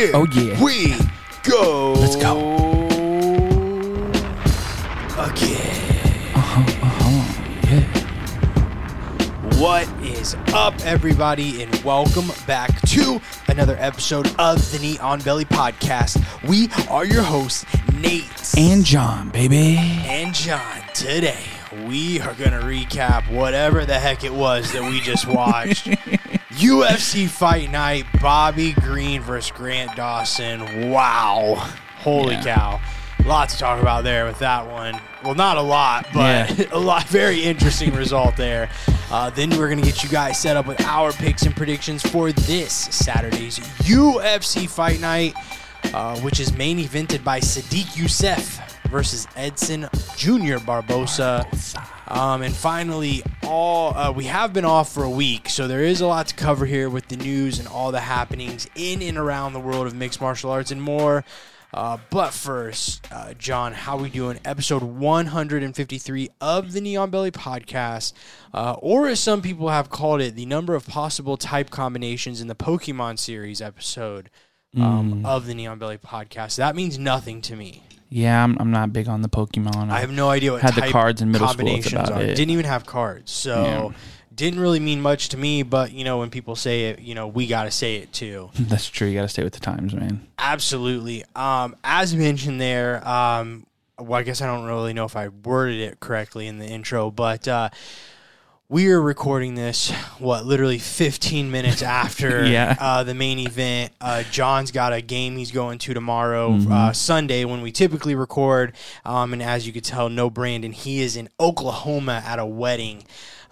Here oh, yeah. we go. Let's go. Again. Yeah. What is up, everybody, and welcome back to another episode of the Neon Belly Podcast. We are your hosts, Nate. And John, baby. And John. Today, we are going to recap whatever the heck it was that we just watched. UFC Fight Night, Bobby Green versus Grant Dawson. Wow. Holy cow. Lots to talk about there with that one. Well, not a lot, but a lot. Very interesting result there. Then we're going to get you guys set up with our picks and predictions for this Saturday's UFC Fight Night, which is main evented by Sadiq Yusuff versus Edson Jr. Barboza. And finally, we have been off for a week, so there is a lot to cover here with the news and all the happenings in and around the world of mixed martial arts and more. But first, John, how we doing? Episode 153 of the Neon Belly Podcast, or as some people have called it, the number of possible type combinations in the Pokemon series episode of the Neon Belly Podcast. That means nothing to me. Yeah, I'm not big on the Pokemon. I have no idea what had type the cards in middle combinations school about are. It. Didn't even have cards, so didn't really mean much to me. But you know, when people say it, you know, we gotta say it too. That's true. You gotta stay with the times, man. Absolutely. As mentioned there, well, I guess I don't really know if I worded it correctly in the intro, but we are recording this, literally 15 minutes after the main event. John's got a game he's going to tomorrow, Sunday, when we typically record. And as you could tell, no Brandon. He is in Oklahoma at a wedding.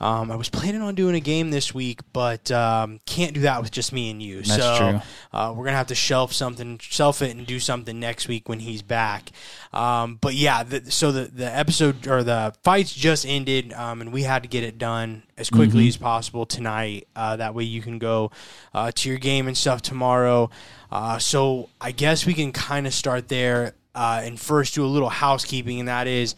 I was planning on doing a game this week, but can't do that with just me and you. That's true. We're going to have to shelf it and do something next week when he's back. But yeah, so the episode or the fights just ended, and we had to get it done as quickly as possible tonight. That way you can go to your game and stuff tomorrow. So I guess we can kind of start there and first do a little housekeeping, and that is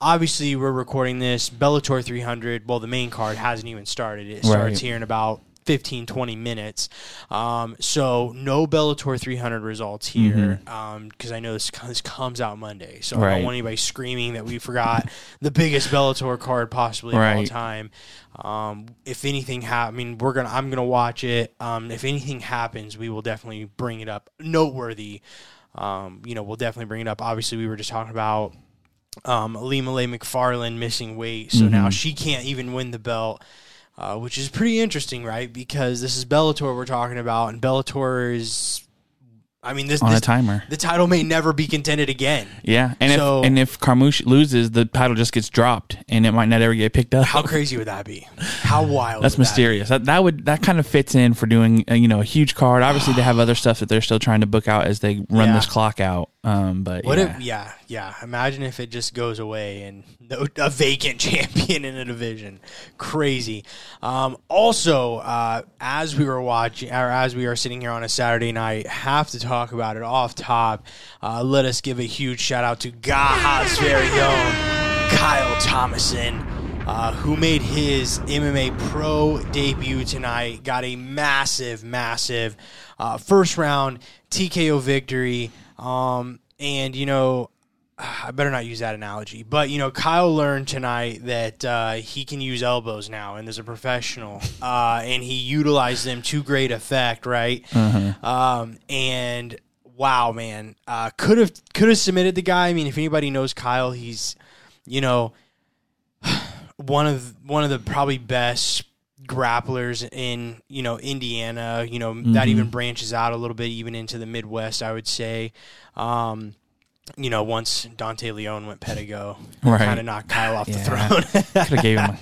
obviously, we're recording this. Bellator 300, the main card hasn't even started. It starts here in about 15, 20 minutes. So no Bellator 300 results here because I know this comes out Monday. So I don't want anybody screaming that we forgot the biggest Bellator card possibly of all time. If anything happens, I'm going to watch it. If anything happens, we will definitely bring it up. Noteworthy, we'll definitely bring it up. Obviously, we were just talking about Ilima-Lei Macfarlane missing weight, so now she can't even win the belt, which is pretty interesting, right? Because this is Bellator we're talking about, and Bellator is, on a timer. The title may never be contended again. Yeah, and if Carmouche loses, the title just gets dropped, and it might not ever get picked up. How crazy would that be? How wild? That's mysterious. That kind of fits in for doing a huge card. Obviously, they have other stuff that they're still trying to book out as they run this clock out. But what if? Yeah. Imagine if it just goes away and a vacant champion in a division. Crazy. Also, as we were watching, or as we are sitting here on a Saturday night, have to talk about it off top. Let us give a huge shout out to Gaha's very own Kyle Thomason, who made his MMA pro debut tonight. Got a massive first round TKO victory. And, I better not use that analogy, but, Kyle learned tonight that he can use elbows now and is a professional, and he utilized them to great effect, right? And, wow, man, could have submitted the guy. If anybody knows Kyle, he's, one of the probably best grapplers in Indiana, that even branches out a little bit even into the Midwest, I would say. Once Dante Leone went Pedigo, kind of knocked Kyle off the throne. Could have gave him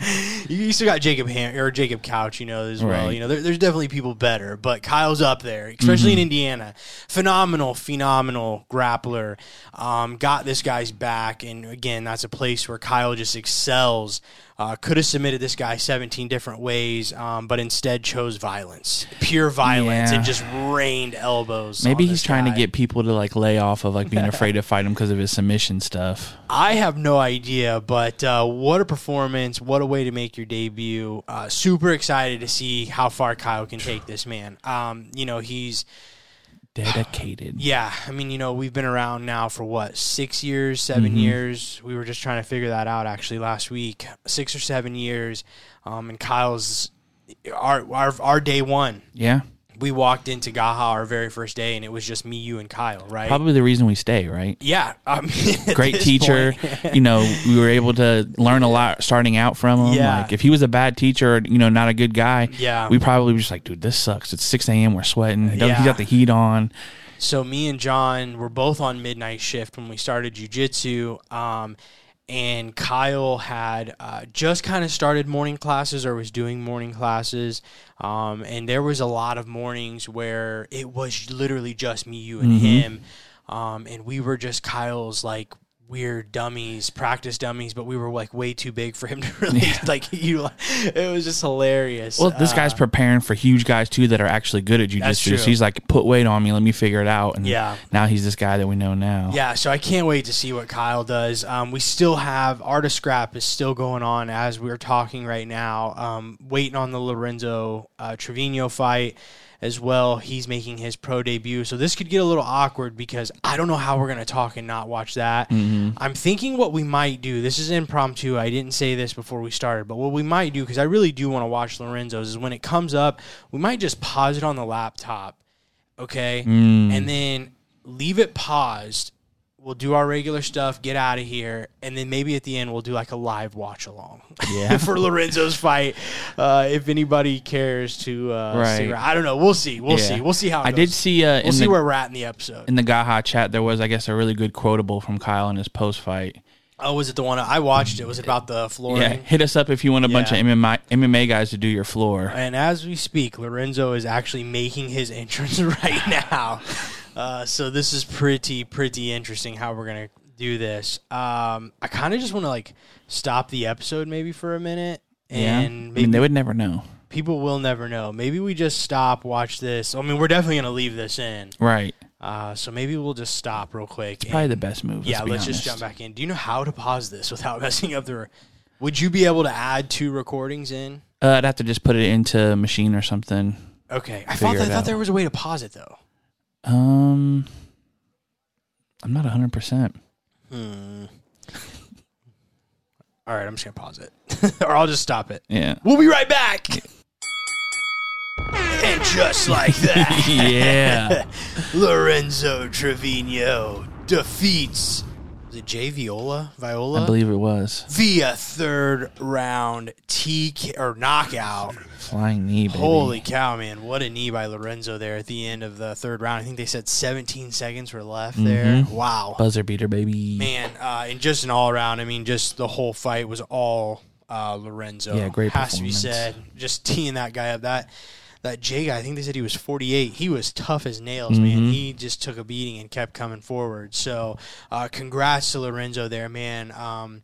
you still got Jacob Ham or Jacob Couch, as well. There's definitely people better, but Kyle's up there, especially in Indiana. Phenomenal grappler. Got this guy's back, and again, that's a place where Kyle just excels. Could have submitted this guy 17 different ways, but instead chose violence, pure violence, and just rained elbows. Maybe he's trying to get people to lay off of being afraid to fight him because of his submission stuff. I have no idea, but what a performance! What a way to make your debut! Super excited to see how far Kyle can take this man. He's dedicated. Yeah. I mean, you know, we've been around now for what, 6 years, seven years. We were just trying to figure that out actually last week, 6 or 7 years. And Kyle's our day one. Yeah. We walked into Gaha our very first day, and it was just me, you, and Kyle, right? Probably the reason we stay, right? Yeah. I mean, great teacher. You know, we were able to learn a lot starting out from him. Yeah. Like, if he was a bad teacher or, you know, not a good guy, yeah, we probably were just like, dude, this sucks. It's 6 a.m. We're sweating. Yeah. He's got the heat on. So me and John were both on midnight shift when we started jiu-jitsu, and Kyle had just kind of started morning classes or was doing morning classes. And there was a lot of mornings where it was literally just me, you, and him. And we were just Kyle's, like, weird dummies, practice dummies, but we were, like, way too big for him to really, like, it was just hilarious. Well, this guy's preparing for huge guys, too, that are actually good at jiu-jitsu. So he's like, put weight on me, let me figure it out. And now he's this guy that we know now. Yeah, so I can't wait to see what Kyle does. We still have, Artist Scrap is still going on as we're talking right now, waiting on the Lorenzo Trevino fight as well. He's making his pro debut, so this could get a little awkward because I don't know how we're going to talk and not watch that. I'm thinking what we might do, this is impromptu, I didn't say this before we started, but what we might do, because I really do want to watch Lorenzo's, is when it comes up, we might just pause it on the laptop, okay? And then leave it paused. We'll do our regular stuff, get out of here, and then maybe at the end we'll do like a live watch-along for Lorenzo's fight, if anybody cares to see. I don't know. We'll see. We'll see. We'll see how it goes. Did see... we'll see where we're at in the episode. In the Gaha chat, there was, I guess, a really good quotable from Kyle in his post-fight. Oh, was it the one I watched? It was about the flooring. Yeah, hit us up if you want a bunch of MMA guys to do your floor. And as we speak, Lorenzo is actually making his entrance right now. So this is pretty interesting how we're going to do this. I kind of just want to, like, stop the episode maybe for a minute. And maybe, I mean, they would never know. People will never know. Maybe we just stop, watch this. I mean, we're definitely going to leave this in. Right. So maybe we'll just stop real quick. It's probably the best move. Yeah, let's just jump back in. Do you know how to pause this without messing up the... Would you be able to add 2 recordings in? I'd have to just put it into a machine or something. Okay. I thought there was a way to pause it, though. I'm not 100%. All right, I'm just going to pause it. Or I'll just stop it. Yeah. We'll be right back. And just like that. Lorenzo Trevino defeats... Was it J Viola? I believe it was. Via third round TK or knockout. Flying knee, baby. Holy cow, man. What a knee by Lorenzo there at the end of the third round. I think they said 17 seconds were left there. Wow. Buzzer beater, baby. Man, and just an all-around, I mean, just the whole fight was all Lorenzo. Yeah, great performance. Has to be said. Just teeing that guy up. That J guy, I think they said he was 48. He was tough as nails, man. He just took a beating and kept coming forward. So congrats to Lorenzo there, man.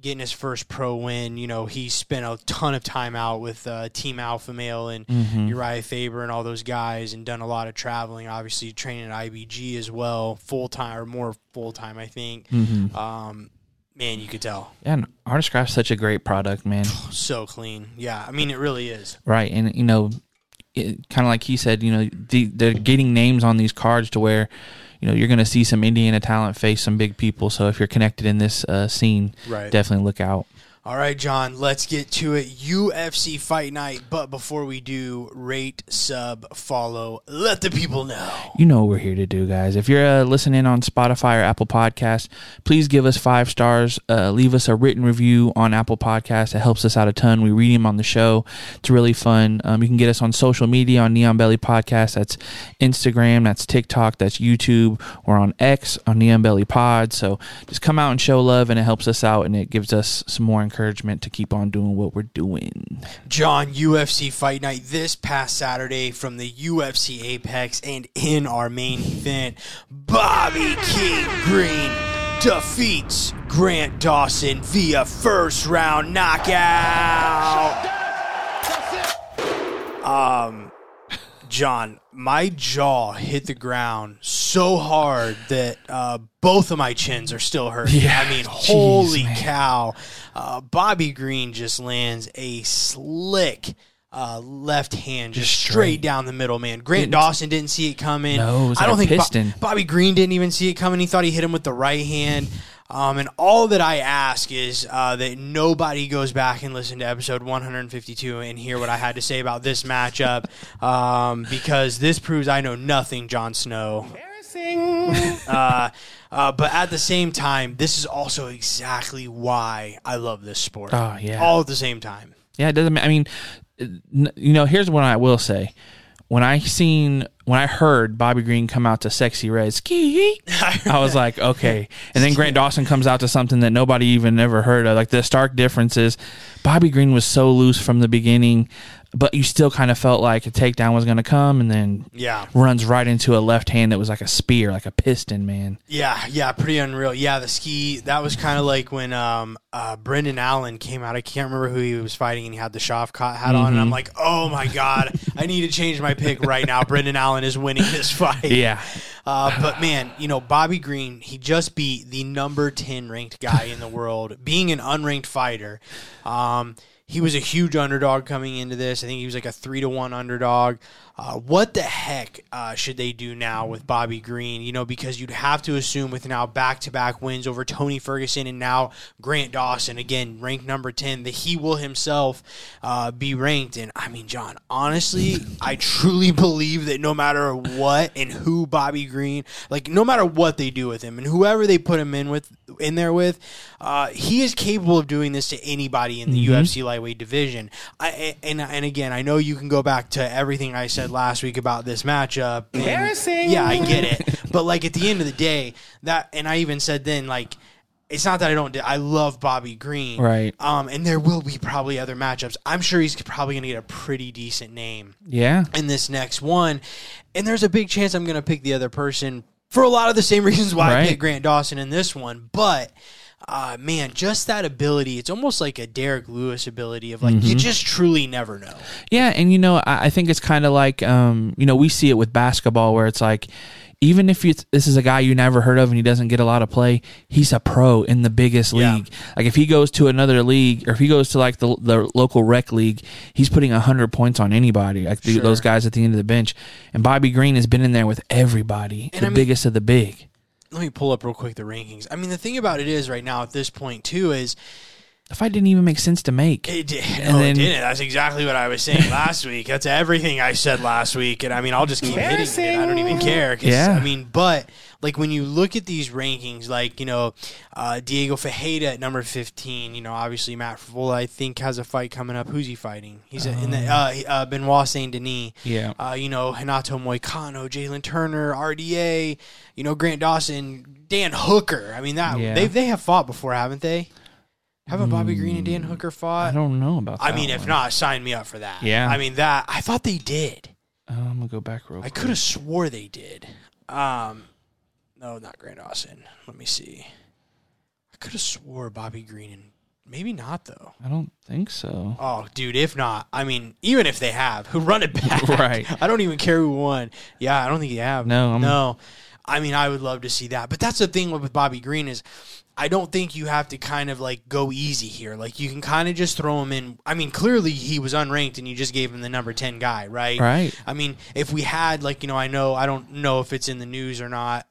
Getting his first pro win. You know, he spent a ton of time out with Team Alpha Male and Uriah Faber and all those guys, and done a lot of traveling, obviously training at IBG as well, full-time or more full-time, I think. Man, you could tell. And Artist Craft's such a great product, man. So clean. Yeah, I mean, it really is. Right, and, you know, kind of like he said, you know, they're getting names on these cards to where, you know, you're going to see some Indiana talent face some big people. So if you're connected in this scene, definitely look out. All right, John, let's get to it. UFC Fight Night. But before we do, rate, sub, follow. Let the people know. You know what we're here to do, guys. If you're listening on Spotify or Apple Podcasts, please give us 5 stars. Leave us a written review on Apple Podcasts. It helps us out a ton. We read them on the show. It's really fun. You can get us on social media on Neon Belly Podcast. That's Instagram. That's TikTok. That's YouTube. We're on X on Neon Belly Pod. So just come out and show love, and it helps us out, and it gives us some more encouragement to keep on doing what we're doing. John, UFC Fight Night this past Saturday from the UFC Apex, and in our main event, Bobby Green defeats Grant Dawson via first round knockout. John, my jaw hit the ground so hard that both of my chins are still hurting. Yeah, I mean, holy cow. Bobby Green just lands a slick left hand just straight down the middle, man. Grant Dawson didn't see it coming. No, it was Bobby Green didn't even see it coming. He thought he hit him with the right hand. And all that I ask is that nobody goes back and listen to episode 152 and hear what I had to say about this matchup, because this proves I know nothing, Jon Snow. But at the same time, this is also exactly why I love this sport. Oh, yeah. All at the same time. Yeah, it doesn't. I mean, you know, here's what I will say. When I heard Bobby Green come out to Sexy Red, ski, I was like, okay. And then Grant Dawson comes out to something that nobody even ever heard of. Like, the stark difference is Bobby Green was so loose from the beginning, but you still kind of felt like a takedown was going to come, and then runs right into a left hand that was like a spear, like a piston, man. Yeah, pretty unreal. Yeah, the ski, that was kind of like when Brendan Allen came out. I can't remember who he was fighting, and he had the Shavkat hat on, and I'm like, oh, my God, I need to change my pick right now. Brendan Allen is winning this fight. Yeah. But, man, you know, Bobby Green, he just beat the number 10 ranked guy in the world, being an unranked fighter. He was a huge underdog coming into this. I think he was like a 3-1 underdog. What the heck should they do now with Bobby Green? You know, because you'd have to assume with now back-to-back wins over Tony Ferguson and now Grant Dawson, again, ranked number 10, that he will himself be ranked. And, I mean, John, honestly, I truly believe that no matter what and who Bobby Green, like, no matter what they do with him and whoever they put him in there with, he is capable of doing this to anybody in the UFC lightweight division. And again, I know you can go back to everything I said last week about this matchup. Embarrassing. Yeah, I get it. But, like, at the end of the day, that, and I even said then, like, it's not that I love Bobby Green. Right. And there will be probably other matchups. I'm sure he's probably going to get a pretty decent name. Yeah. In this next one. And there's a big chance I'm going to pick the other person for a lot of the same reasons why I picked Grant Dawson in this one. But man, just that ability, it's almost like a Derek Lewis ability of, like, you just truly never know. Yeah, and, you know, I think it's kind of like, you know, we see it with basketball where it's like, even if this is a guy you never heard of and he doesn't get a lot of play, he's a pro in the biggest league. Like, if he goes to another league, or if he goes to, like, the local rec league, he's putting 100 points on anybody, like those guys at the end of the bench. And Bobby Green has been in there with everybody, and biggest of the big. Let me pull up real quick the rankings. I mean, the thing about it is right now at this point, too, is the fight didn't even make sense to make. It did. It didn't. That's exactly what I was saying last week. That's everything I said last week. And, I mean, I'll just keep hitting it. I don't even care. I mean, but, like, when you look at these rankings, like, you know, Diego Fajeda at number 15, you know, obviously Matt Favola, I think, has a fight coming up. Who's he fighting? He's in the Benoit Saint-Denis. Yeah. You know, Renato Moicano, Jalen Turner, RDA, you know, Grant Dawson, Dan Hooker. I mean, they have fought before, haven't they? Haven't Bobby Green and Dan Hooker fought? I don't know about that. I mean, if not, sign me up for that. Yeah. I mean, I thought they did. I'm going to go back real quick. I could have swore they did. No, not Grant Dawson. Let me see. I could have swore Bobby Green and maybe not, though. I don't think so. Oh, dude, if not. I mean, even if they have, who run it back? Right. I don't even care who won. Yeah, I don't think they have. No. I mean, I would love to see that. But that's the thing with Bobby Green is I don't think you have to kind of, like, go easy here. Like, you can kind of just throw him in. I mean, clearly he was unranked and you just gave him the number 10 guy, right? Right. I mean, if we had, like, you know, I don't know if it's in the news or not.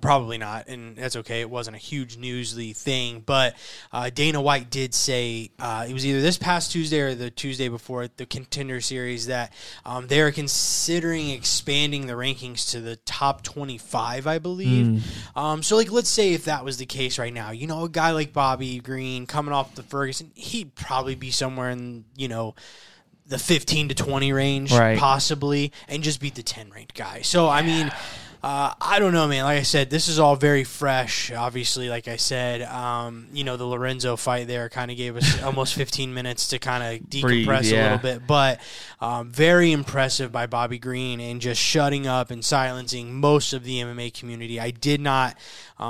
Probably not, and that's okay. It wasn't a huge newsly thing, but Dana White did say it was either this past Tuesday or the Tuesday before the Contender Series that they are considering expanding the rankings to the top 25, I believe. So, like, let's say if that was the case right now, you know, a guy like Bobby Green coming off the Ferguson, he'd probably be somewhere in, you know, the 15 to 20 range, possibly, and just beat the 10 ranked guy. So, I mean, I don't know, man. Like I said, this is all very fresh, obviously. Like I said, you know, the Lorenzo fight there kind of gave us almost 15 minutes to kind of decompress a little bit. But very impressive by Bobby Green and just shutting up and silencing most of the MMA community. I did not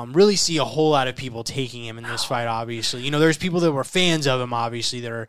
really see a whole lot of people taking him in this fight, obviously. You know, there's people that were fans of him, obviously, that are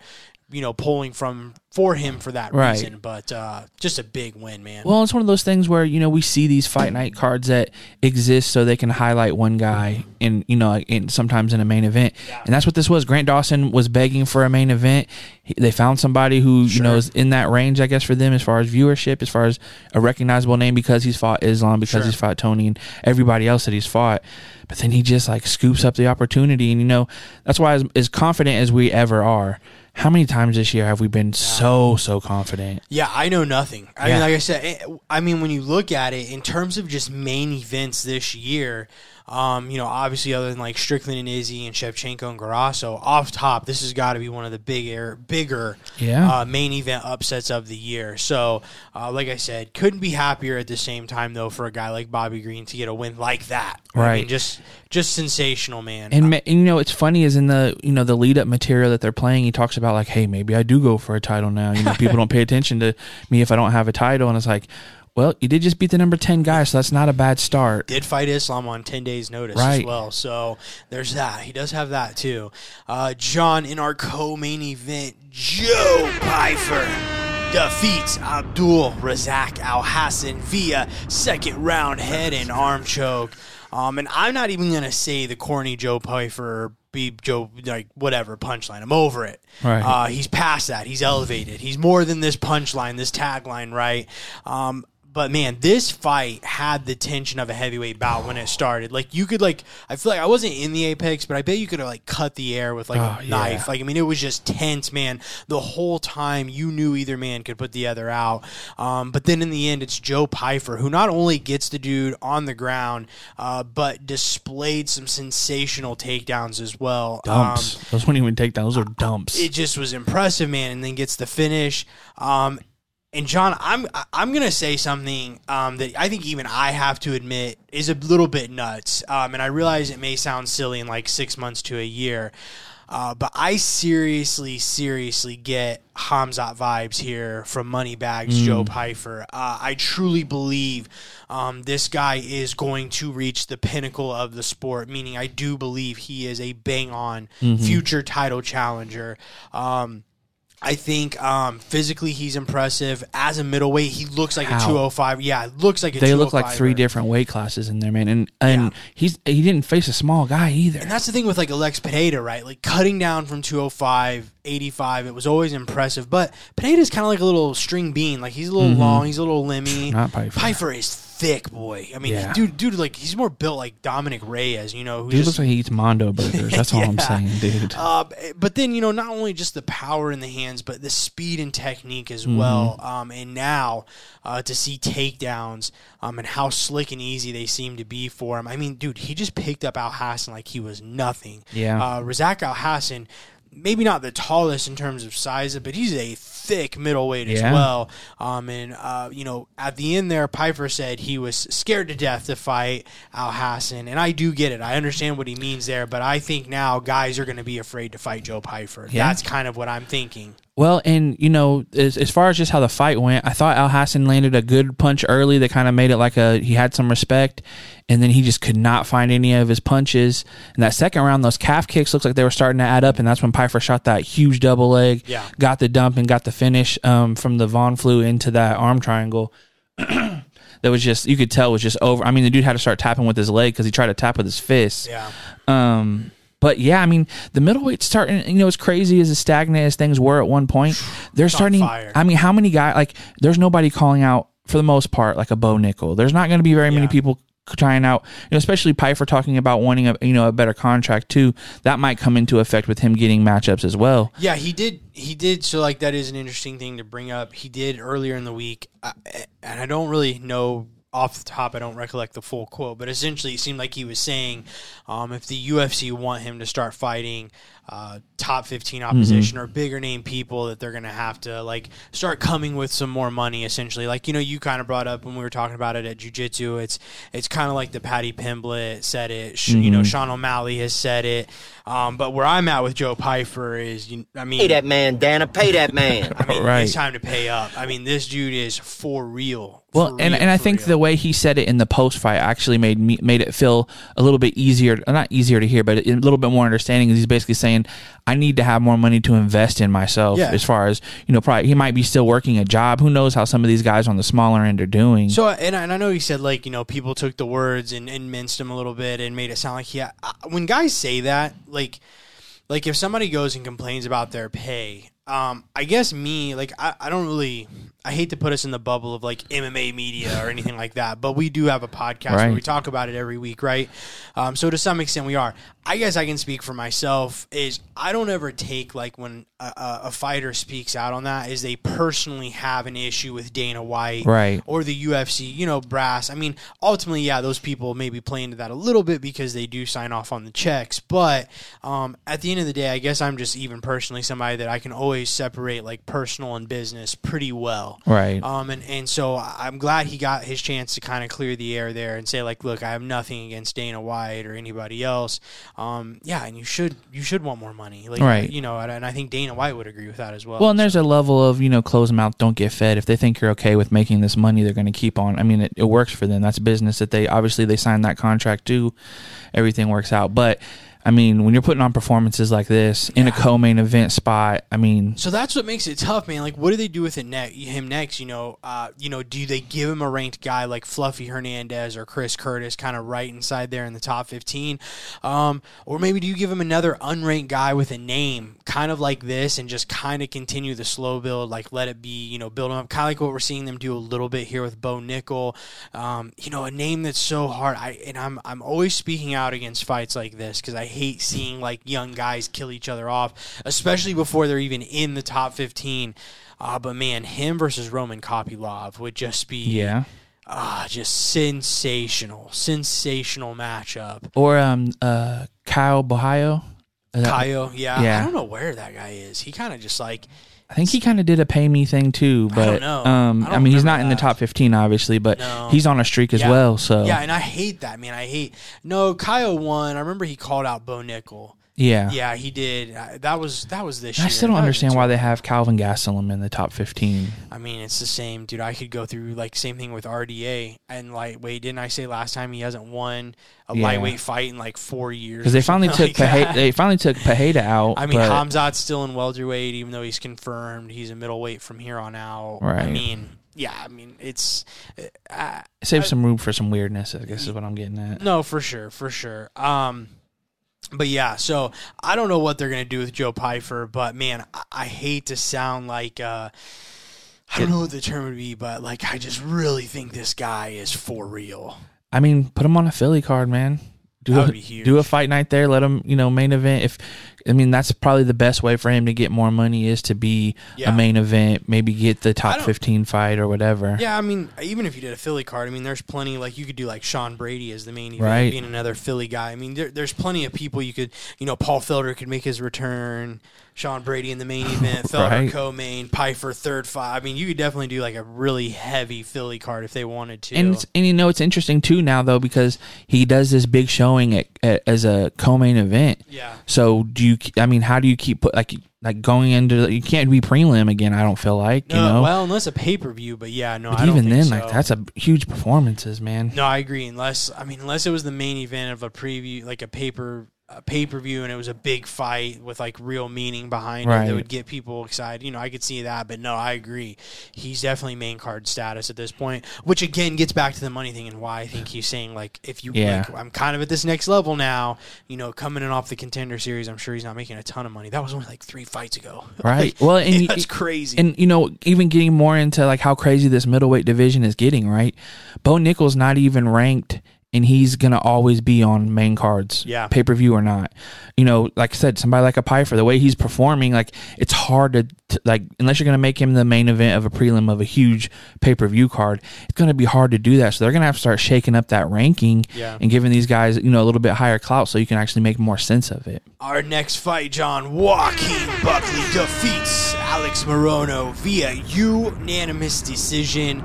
you know, pulling from for him for that reason. But just a big win, man. Well, it's one of those things where, you know, we see these fight night cards that exist so they can highlight one guy in, you know, in, sometimes in a main event. Yeah. And that's what this was. Grant Dawson was begging for a main event. They found somebody who, you know, is in that range, I guess, for them as far as viewership, as far as a recognizable name, because he's fought Islam, because he's fought Tony and everybody else that he's fought. But then he just, like, scoops up the opportunity. And, you know, that's why as confident as we ever are, how many times this year have we been so confident? Yeah, I know nothing. I mean, like I said, when you look at it in terms of just main events this year, you know, obviously other than like Strickland and Izzy and Shevchenko and Garasso, off top, this has got to be one of the bigger main event upsets of the year. So, like I said, couldn't be happier at the same time, though, for a guy like Bobby Green to get a win like that. Right. I mean, just sensational, man. And, you know, it's funny is in the, you know, the lead-up material that they're playing, he talks about like, hey, maybe I do go for a title now. You know, people don't pay attention to me if I don't have a title. And it's like, well, you did just beat the number 10 guy, so that's not a bad start. Did fight Islam on 10 days' notice as well, so there's that. He does have that, too. John, in our co-main event, Joe Pyfer defeats Abdul Razak Al Hassan via second-round head and arm choke. And I'm not even going to say the corny Joe Pyfer be Joe, like, whatever, punchline. I'm over it. Right. He's past that. He's elevated. He's more than this punchline, this tagline, right? But, man, this fight had the tension of a heavyweight bout when it started. Like, you could, like, I feel like I wasn't in the apex, but I bet you could have, like, cut the air with, like, a knife. Like, I mean, it was just tense, man. The whole time you knew either man could put the other out. But then in the end, it's Joe Pyfer, who not only gets the dude on the ground, but displayed some sensational takedowns as well. Dumps. Those weren't even takedowns. Those are dumps. It just was impressive, man, and then gets the finish. And, John, I'm going to say something that I think even I have to admit is a little bit nuts. And I realize it may sound silly in like 6 months to a year. But I seriously get Hamzat vibes here from Moneybag's Joe Pyfer. I truly believe this guy is going to reach the pinnacle of the sport, meaning I do believe he is a bang-on future title challenger. I think physically he's impressive. As a middleweight, he looks like a 205. Yeah, looks like a 205. They look like three different weight classes in there, man. And he didn't face a small guy either. And that's the thing with like Alex Pineda, right? Like cutting down from 205, 85, it was always impressive. But Pineda's kind of like a little string bean. Like he's a little long, he's a little limmy. Not Pyfer. Pyfer is thick, boy. I mean, dude, like he's more built like Dominic Reyes, you know. Who dude just looks like he eats Mondo burgers. That's all I'm saying, dude. But then, you know, not only just the power in the hands, but the speed and technique as well. And now to see takedowns and how slick and easy they seem to be for him. I mean, dude, he just picked up Al Hassan like he was nothing. Yeah. Razak Al Hassan, maybe not the tallest in terms of size, but he's a thick middleweight as well. You know, at the end there, Pyfer said he was scared to death to fight Al Hassan, and I do get it. I understand what he means there, but I think now guys are going to be afraid to fight Joe Pyfer. Yeah. That's kind of what I'm thinking. Well, and, you know, as far as just how the fight went, I thought Al Hassan landed a good punch early that kind of made it like he had some respect, and then he just could not find any of his punches. And that second round, those calf kicks looked like they were starting to add up, and that's when Pyfer shot that huge double leg, got the dump, and got the finish from the Von Flue into that arm triangle. That was just, you could tell was just over. I mean, the dude had to start tapping with his leg because he tried to tap with his fist. Yeah. But, yeah, I mean, the middleweights starting, you know, as crazy as stagnant as things were at one point, they're starting, I mean, how many guys, like, there's nobody calling out, for the most part, like a Bo Nickel. There's not going to be very many people trying out, you know, especially Pyfer talking about wanting a, you know, a better contract too. That might come into effect with him getting matchups as well. Yeah, he did. So like that is an interesting thing to bring up. He did earlier in the week, and I don't really know off the top, I don't recollect the full quote, but essentially it seemed like he was saying if the UFC want him to start fighting top 15 opposition or bigger name people, that they're going to have to like start coming with some more money essentially. Like, you know, you kind of brought up when we were talking about it at Jiu-Jitsu, it's kind of like the Patty Pimblett said it, you know, Sean O'Malley has said it. But where I'm at with Joe Pyfer is, I mean... Pay that man, Dana. Pay that man. I mean, it's time to pay up. I mean, this dude is for real. Well, and I think the way he said it in the post fight actually made it feel a little bit easier, not easier to hear, but a little bit more understanding. He's basically saying, I need to have more money to invest in myself. Yeah. As far as, you know, probably he might be still working a job. Who knows how some of these guys on the smaller end are doing? So, and I know he said, like, you know, people took the words and minced him a little bit and made it sound like he had, when guys say that, like if somebody goes and complains about their pay. I guess me, like, I don't really, I hate to put us in the bubble of, like, MMA media or anything like that, but we do have a podcast where we talk about it every week, right? So to some extent we are. I guess I can speak for myself is I don't ever take, like, when a fighter speaks out on that is they personally have an issue with Dana White or the UFC, you know, brass. I mean, ultimately, yeah, those people maybe play into that a little bit because they do sign off on the checks. But at the end of the day, I guess I'm just even personally somebody that I can always separate like personal and business pretty well, right? And so I'm glad he got his chance to kind of clear the air there and say, like, look, I have nothing against Dana White or anybody else. Yeah, and you should want more money, like, right? You know, and I think Dana White would agree with that as well. Well, and there's a level of, you know, close mouth, don't get fed. If they think you're okay with making this money, they're going to keep on. I mean, it works for them. That's business that they signed that contract to. Everything works out, but. I mean, when you're putting on performances like this in a co-main event spot, I mean, so that's what makes it tough, man. Like, what do they do with him next? You know, do they give him a ranked guy like Fluffy Hernandez or Chris Curtis, kind of right inside there in the top 15, or maybe do you give him another unranked guy with a name, kind of like this, and just kind of continue the slow build, like let it be, you know, build him up, kind of like what we're seeing them do a little bit here with Bo Nickel, you know, a name that's so hard. I'm always speaking out against fights like this because I hate seeing, like, young guys kill each other off, especially before they're even in the top 15. But man, him versus Roman Kopylov would just be just sensational matchup. Or Kyle Bohio. I don't know where that guy is. He kind of just, like, I think he kind of did a pay me thing too, but I don't know. I mean, he's not in the top 15, obviously, but he's on a streak as well. So yeah, and I hate that, man. Kyle won. I remember he called out Bo Nickel. Yeah, he did. That was this year. I still don't understand why they have Kelvin Gastelum in the top 15. I mean, it's the same, dude. I could go through, like, same thing with RDA and lightweight. Didn't I say last time he hasn't won a lightweight fight in like 4 years? Because they finally took Pajeda out. I mean, Hamzat's still in welterweight, even though he's confirmed he's a middleweight from here on out. Right. I mean, it's... Save some room for some weirdness, I guess, is what I'm getting at. No, for sure. But yeah, so I don't know what they're going to do with Joe Pyfer, but man, I hate to sound like, I don't know what the term would be, but, like, I just really think this guy is for real. I mean, put him on a Philly card, man. That would be huge. Do a fight night there. Let him, you know, main event. That's probably the best way for him to get more money is to be a main event. Maybe get the top 15 fight or whatever. Yeah, I mean, even if you did a Philly card, I mean, there's plenty. Like, you could do, like, Sean Brady as the main event, being another Philly guy. I mean, there's plenty of people you could. You know, Paul Felder could make his return. Sean Brady in the main event. Felder co-main. Pyfer third fight. I mean, you could definitely do, like, a really heavy Philly card if they wanted to. And you know, it's interesting too now though, because he does this big show as a co-main event. Yeah. So how do you keep going into, you can't be prelim again, I don't feel like, you know. Well, unless a pay-per-view, but yeah, no, but I don't think so. Even then, like, that's a huge performances, man. No, I agree, unless it was the main event of a preview, like a pay-per-view, and it was a big fight with, like, real meaning behind it that would get people excited. You know, I could see that, but no, I agree. He's definitely main card status at this point, which again gets back to the money thing and why I think he's saying, like, if you, like, I'm kind of at this next level now, you know, coming in off the Contender Series, I'm sure he's not making a ton of money. That was only like 3 fights ago. Right. Like, well, and that's crazy. And, you know, even getting more into, like, how crazy this middleweight division is getting, right? Bo Nickel's not even ranked, and he's going to always be on main cards, pay-per-view or not. You know, like I said, somebody like a Pyfer, the way he's performing, like, it's hard to like, unless you're going to make him the main event of a prelim of a huge pay-per-view card, it's going to be hard to do that. So they're going to have to start shaking up that ranking and giving these guys, you know, a little bit higher clout so you can actually make more sense of it. Our next fight, John, Joaquin Buckley defeats Alex Morono via unanimous decision.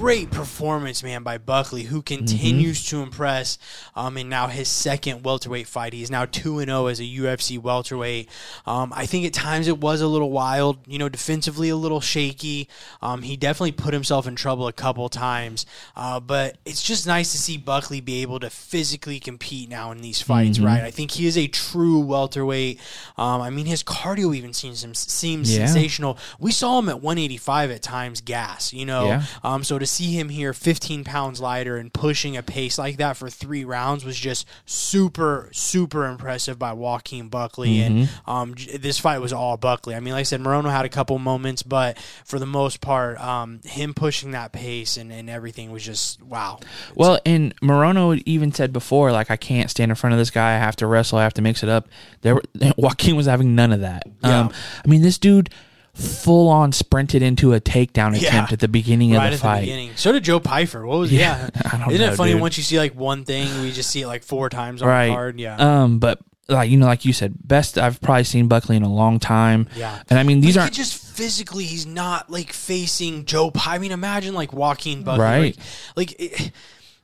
Great performance, man, by Buckley, who continues to impress. And now his second welterweight fight. He's now 2-0 as a UFC welterweight. I think at times it was a little wild, you know, defensively a little shaky. He definitely put himself in trouble a couple times. But it's just nice to see Buckley be able to physically compete now in these fights, right? I think he is a true welterweight. I mean, his cardio even seems sensational. We saw him at 185 at times gas, you know. So to see him here 15 pounds lighter and pushing a pace like that for 3 rounds was just super, super impressive by Joaquin Buckley. And this fight was all Buckley. I mean, like I said, Morono had a couple moments, but for the most part, him pushing that pace and everything was just, wow. Well, and Morono even said before, like, I can't stand in front of this guy. I have to wrestle. I have to mix it up. Joaquin was having none of that. I mean, this dude full-on sprinted into a takedown attempt at the beginning of the fight. So did Joe Pyfer. What was I don't know, it funny once you see like one thing, we just see it like 4 times on the card. But like, you know, like you said, best I've probably seen Buckley in a long time. And I mean, these aren't just physically. He's not like facing Joe Pyfer. I mean, imagine like Joaquin Buckley.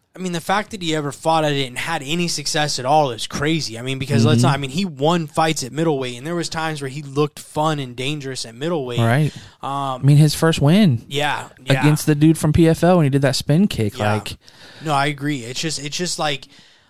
I mean, the fact that he ever fought at it and had any success at all is crazy. I mean, because let's not, I mean, he won fights at middleweight, and there was times where he looked fun and dangerous at middleweight. I mean, his first win. Against the dude from PFL when he did that spin kick. No, I agree. It's just like,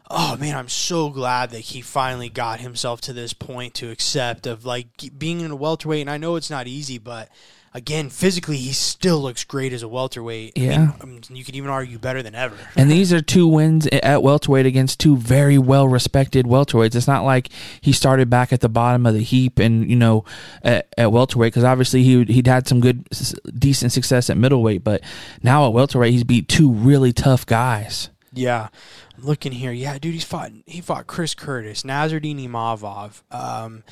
oh, man, I'm so glad that he finally got himself to this point to accept of like being in a welterweight. And I know it's not easy, but again, physically, he still looks great as a welterweight. I mean, you could even argue better than ever. And these are 2 wins at welterweight against 2 very well-respected welterweights. It's not like he started back at the bottom of the heap and, you know, at welterweight, because obviously he'd had some good, decent success at middleweight. But now at welterweight, he's beat 2 really tough guys. I'm looking here. Dude, he fought Chris Curtis, Nazardin Imavov,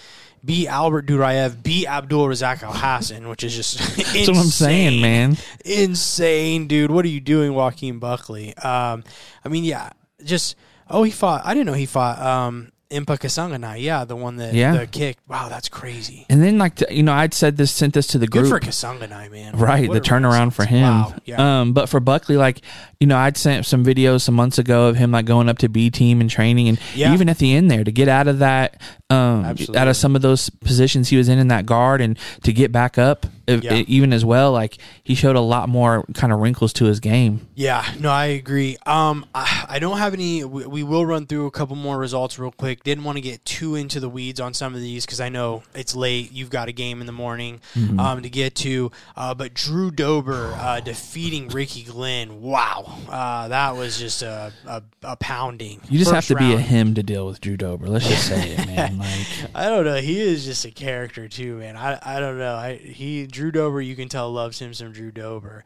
beat Albert Duraev, beat Abdul Razak Al Hassan, which is just insane. That's what I'm saying, man. Insane, dude. What are you doing, Joaquin Buckley? I mean, just, oh, he fought, I didn't know he fought Impa Kasanganai, the one that the kick. Wow, that's crazy. And then, like, you know, I'd sent this to the group. Good for Kasanganai, man. Right, the turnaround for him. Wow. But for Buckley, like, you know, I'd sent some videos some months ago of him, like, going up to B team and training, and even at the end there to get out of that, out of some of those positions he was in that guard, and to get back up, even as well, like, he showed a lot more kind of wrinkles to his game. No, I agree. I don't have any. We will run through a couple more results real quick. Didn't want to get too into the weeds on some of these because I know it's late. You've got a game in the morning to get to. But Drew Dober defeating Ricky Glenn. Wow. That was just a pounding. You just have to be a him to deal with Drew Dober. Let's just say it, man. Like, I don't know. He is just a character too, man. I don't know. Drew Dober, you can tell, loves him some Drew Dober.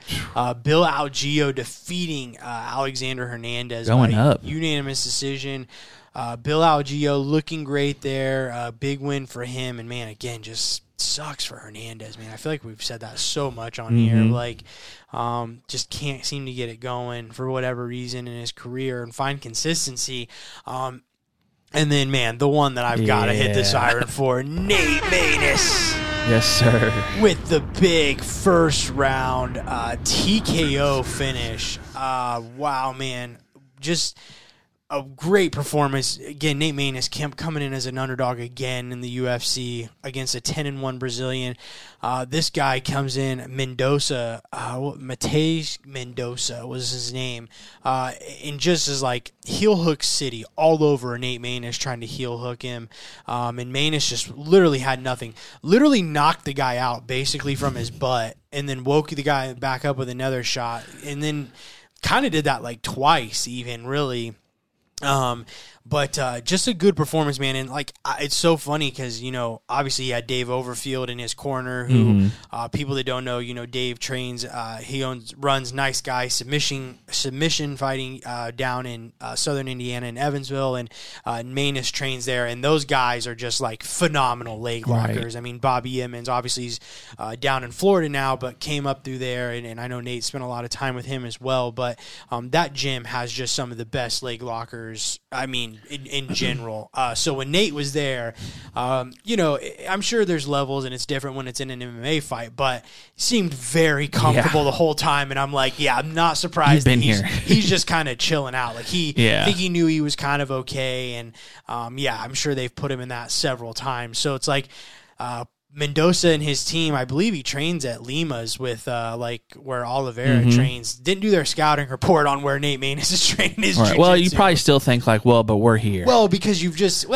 Bill Algeo defeating Alexander Hernandez. Going up. Unanimous decision. Bill Algeo looking great there. Big win for him. And, man, again, just sucks for Hernandez, man. I feel like we've said that so much on here. Like, just can't seem to get it going for whatever reason in his career and find consistency. And then, man, the one that I've got to hit the siren for, Nate Manus. Yes, sir. With the big first round TKO finish. Wow, man. Just a great performance. Again, Nate Manus coming in as an underdog again in the UFC against a 10-1 Brazilian. This guy comes in, Mendoza, Matej Mendoza was his name, and just is like heel hook city all over Nate Manus trying to heel hook him. And Manus just literally had nothing. Literally knocked the guy out basically from his butt and then woke the guy back up with another shot and then kind of did that like twice even really. But just a good performance, man. And, like, it's so funny because, you know, obviously he had Dave Overfield in his corner who people that don't know, you know, Dave trains. He runs Nice Guy submission fighting down in southern Indiana in Evansville, and Manus trains there. And those guys are just, like, phenomenal leg lockers. Right. I mean, Bobby Emmons, obviously he's down in Florida now, but came up through there. And I know Nate spent a lot of time with him as well. But that gym has just some of the best leg lockers, I mean, in general. So when Nate was there, you know, I'm sure there's levels and it's different when it's in an MMA fight, but he seemed very comfortable the whole time. And I'm like, yeah, I'm not surprised. He's just kind of chilling out. Like I think he knew he was kind of okay. And I'm sure they've put him in that several times. So it's like, Mendoza and his team, I believe he trains at Lima's with where Oliveira trains. Didn't do their scouting report on where Nate Manus is training his jiu-jitsu. Well, you probably still think but we're here. Well, because you've just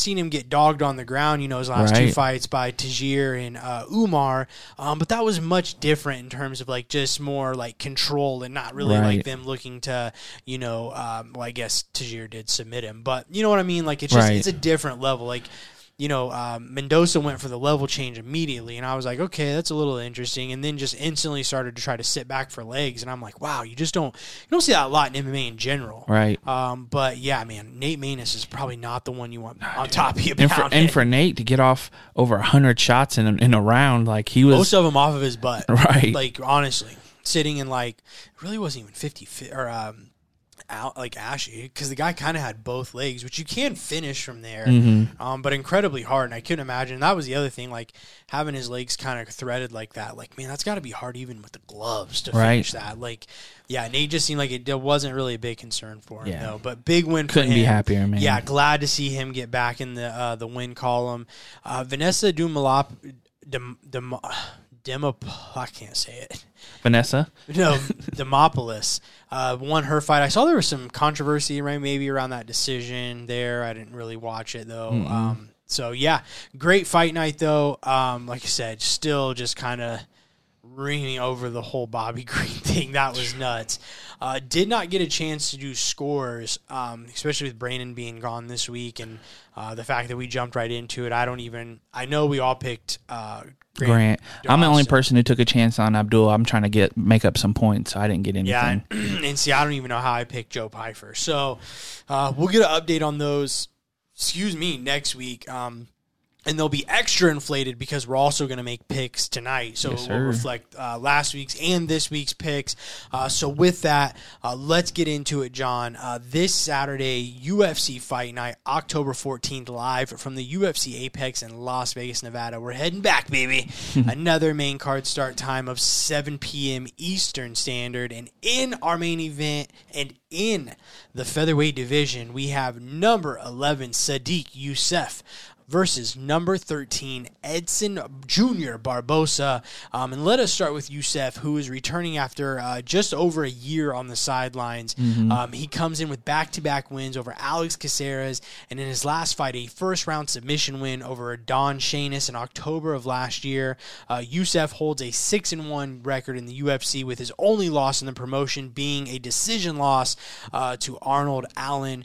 seen him get dogged on the ground, you know, his last two fights by Tajir and Umar. But that was much different in terms of just more control and not really them looking to, you know, I guess Tajir did submit him. But you know what I mean? It's just it's a different level. You know, Mendoza went for the level change immediately, and I was like, okay, that's a little interesting, and then just instantly started to try to sit back for legs, and I'm like, wow, you don't see that a lot in MMA in general. Right. But, yeah, man, Nate Manus is probably not the one you want on top of you. And for Nate to get off over 100 shots in a round, he was... Most of them off of his butt. Right. Honestly, sitting in, it really wasn't even 50, or... out ashy, because the guy kind of had both legs, which you can finish from there, but incredibly hard. And I couldn't imagine. That was the other thing, having his legs kind of threaded like that. Man, that's got to be hard even with the gloves to finish that. Nate just seemed like it wasn't really a big concern for him, though. But big win for him. Couldn't be happier, man. Yeah, glad to see him get back in the win column. Vanessa Demopoulos won her fight. I saw there was some controversy, right, maybe around that decision there. I didn't really watch it, though. Great fight night, though. Like I said, still just kind of ringing over the whole Bobby Green thing. That was nuts. Did not get a chance to do scores, especially with Brandon being gone this week and the fact that we jumped right into it. I know we all picked Grant. I'm the only person who took a chance on Abdul. I'm trying to make up some points, so I didn't get anything. Yeah, and see, I don't even know how I picked Joe Pyfer. So we'll get an update on those, next week. And they'll be extra inflated because we're also going to make picks tonight. So it will reflect last week's and this week's picks. So with that, let's get into it, John. This Saturday, UFC Fight Night, October 14th, live from the UFC Apex in Las Vegas, Nevada. We're heading back, baby. Another main card start time of 7 p.m. Eastern Standard. And in our main event and in the featherweight division, we have number 11, Sadiq Yusuff, versus number 13, Edson Jr. Barboza. And let us start with Yusuff, who is returning after just over a year on the sidelines. He comes in with back-to-back wins over Alex Caceres, and in his last fight, a first-round submission win over Don Shanis in October of last year. Yusuff holds a 6-1 record in the UFC, with his only loss in the promotion being a decision loss to Arnold Allen.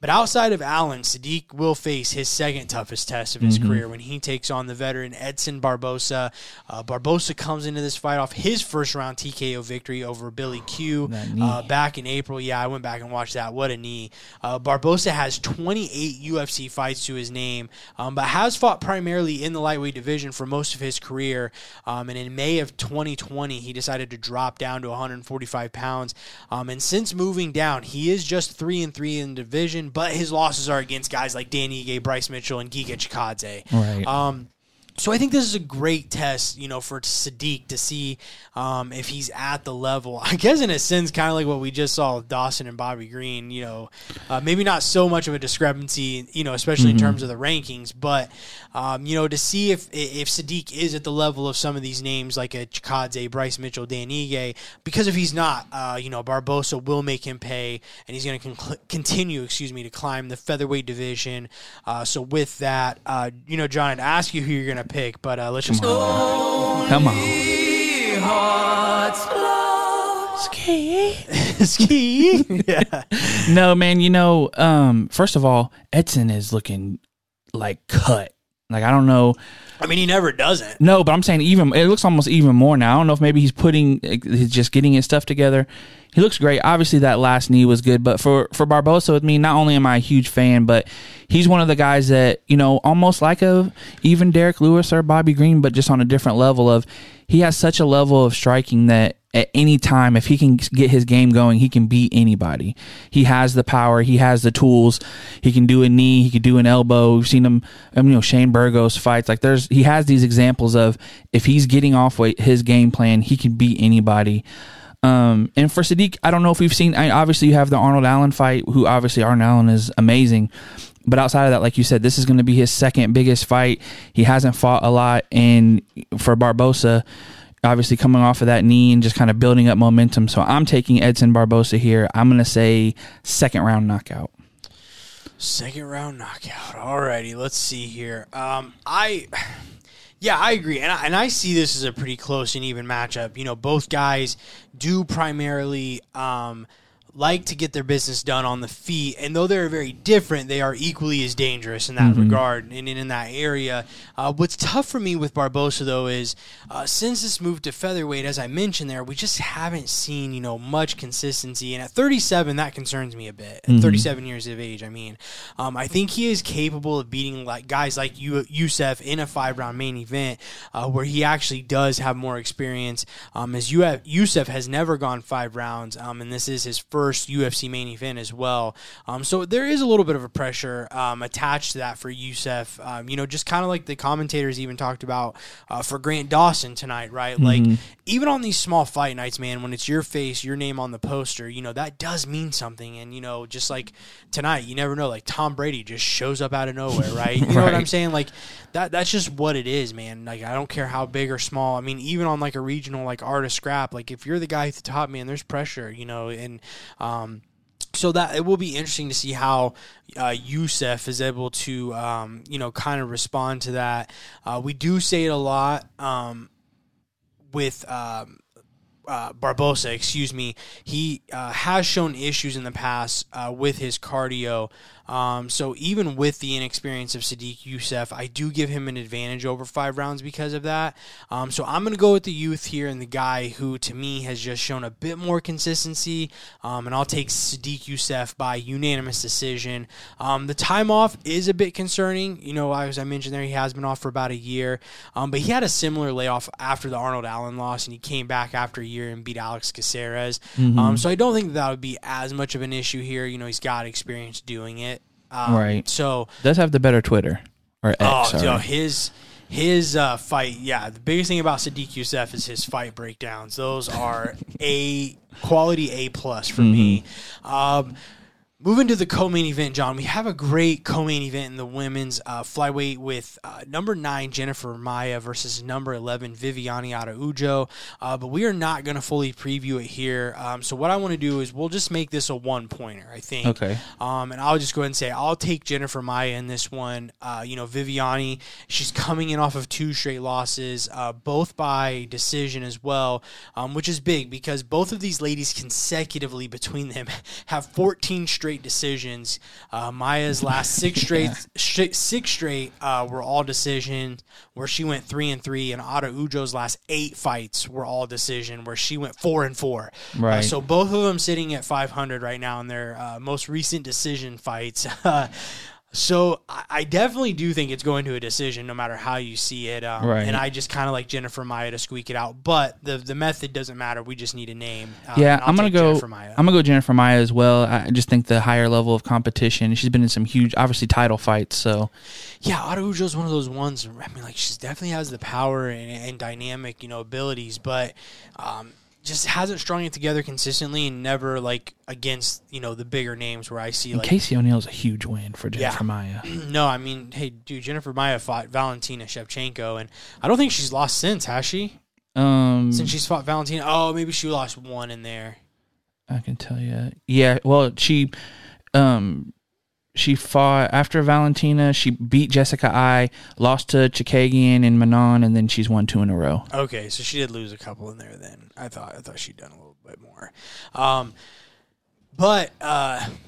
But outside of Allen, Sadiq will face his second toughest test of his career when he takes on the veteran Edson Barboza. Barboza comes into this fight off his first-round TKO victory over Billy Q back in April. Yeah, I went back and watched that. What a knee. Barboza has 28 UFC fights to his name, but has fought primarily in the lightweight division for most of his career. And in May of 2020, he decided to drop down to 145 pounds. And since moving down, he is just 3-3 in the division, but his losses are against guys like Dan Ige, Bryce Mitchell, and Giga Chikadze. Right. So I think this is a great test, you know, for Sadiq to see if he's at the level. I guess in a sense, kind of like what we just saw with Dawson and Bobby Green, you know, maybe not so much of a discrepancy, you know, especially in terms of the rankings, but, you know, to see if Sadiq is at the level of some of these names like a Chikadze, Bryce Mitchell, Dan Ige, because if he's not, you know, Barboza will make him pay, and he's going to continue to climb the featherweight division. So with that, you know, John, I'd ask you who you're going to pick, but let's just go. Come on. Ski. Yeah. No, man, you know, first of all, Edson is looking cut. I don't know. I mean, he never doesn't. No, but I'm saying it looks almost even more now. I don't know if maybe he's just getting his stuff together. He looks great. Obviously, that last knee was good. But for Barboza, with me, not only am I a huge fan, but he's one of the guys that, you know, almost like even Derek Lewis or Bobby Green, but just on a different level of, he has such a level of striking that at any time. If he can get his game going, he can beat anybody. He has the power. He has the tools. He can do a knee. He can do an elbow. We've seen him, Shane Burgos fights. Like, he has these examples of if he's getting off with his game plan, he can beat anybody. And for Sadiq, I don't know if we've seen, obviously you have the Arnold Allen fight, who obviously Arnold Allen is amazing. But outside of that, like you said, this is going to be his second biggest fight. He hasn't fought a lot. And for Barboza, obviously coming off of that knee and just kind of building up momentum. So I'm taking Edson Barboza here. I'm going to say second round knockout. Second round knockout. All righty. Let's see here. I agree. And I see this as a pretty close and even matchup. You know, both guys do primarily like to get their business done on the feet, and though they're very different, they are equally as dangerous in that regard and in that area. What's tough for me with Barboza, though, is since this move to featherweight, as I mentioned there, we just haven't seen, much consistency. And at 37, that concerns me a bit. At 37 years of age, I think he is capable of beating guys like Yusuff in a 5-round main event where he actually does have more experience, as Yusuff has never gone 5 rounds, and this is his first UFC main event as well. So there is a little bit of a pressure attached to that for Yusuff. Just kind of like the commentators even talked about for Grant Dawson tonight, right? Like, even on these small fight nights, man, when it's your face, your name on the poster, that does mean something. And, just like tonight, you never know, like Tom Brady just shows up out of nowhere, right? You know right. What I'm saying? Like, that's just what it is, man. Like, I don't care how big or small. I mean, even on like a regional, like artist scrap, like if you're the guy at the top, man, there's pressure, and, so that it will be interesting to see how Yusuff is able to, kind of respond to that. We do say it a lot with Barboza, excuse me. He has shown issues in the past with his cardio. So even with the inexperience of Sadiq Yusuff, I do give him an advantage over 5 rounds because of that. So I'm going to go with the youth here and the guy who, to me, has just shown a bit more consistency. And I'll take Sadiq Yusuff by unanimous decision. The time off is a bit concerning. As I mentioned there, he has been off for about a year. But he had a similar layoff after the Arnold Allen loss, and he came back after a year and beat Alex Caceres. So I don't think that would be as much of an issue here. He's got experience doing it. Right. So does have the better Twitter or X? His fight. Yeah, the biggest thing about Sadiq Yusuff is his fight breakdowns. Those are A+ for me. Moving to the co-main event, John, we have a great co-main event in the women's flyweight with number 9 Jennifer Maia versus number 11 Viviane Araújo, but we are not going to fully preview it here. So what I want to do is we'll just make this a one-pointer, I think. Okay. And I'll just go ahead and say I'll take Jennifer Maia in this one. Viviane, she's coming in off of 2 straight losses, both by decision as well, which is big because both of these ladies consecutively between them have 14 straight decisions. Maya's last 6 straight were all decision, where she went 3-3, and Araujo's last 8 fights were all decision, where she went 4-4. Right. So both of them sitting at 500 right now in their most recent decision fights. So I definitely do think it's going to a decision no matter how you see it. Right. And I just kind of like Jennifer Maia to squeak it out. But the method doesn't matter. We just need a name. I'm going to go Jennifer Maia as well. I just think the higher level of competition. She's been in some huge, obviously, title fights. So, yeah, Araujo's one of those ones. She definitely has the power and dynamic, abilities. But just hasn't strung it together consistently and never, against, the bigger names where I see, Casey O'Neal's a huge win for Jennifer Maia. No, Jennifer Maia fought Valentina Shevchenko, and I don't think she's lost since, has she? Since she's fought Valentina? Oh, maybe she lost one in there. I can tell you. Yeah, well, she fought after Valentina. She beat Jessica I, lost to Chikagian and Manon, and then she's won 2 in a row. Okay, so she did lose a couple in there then. I thought she'd done a little bit more. But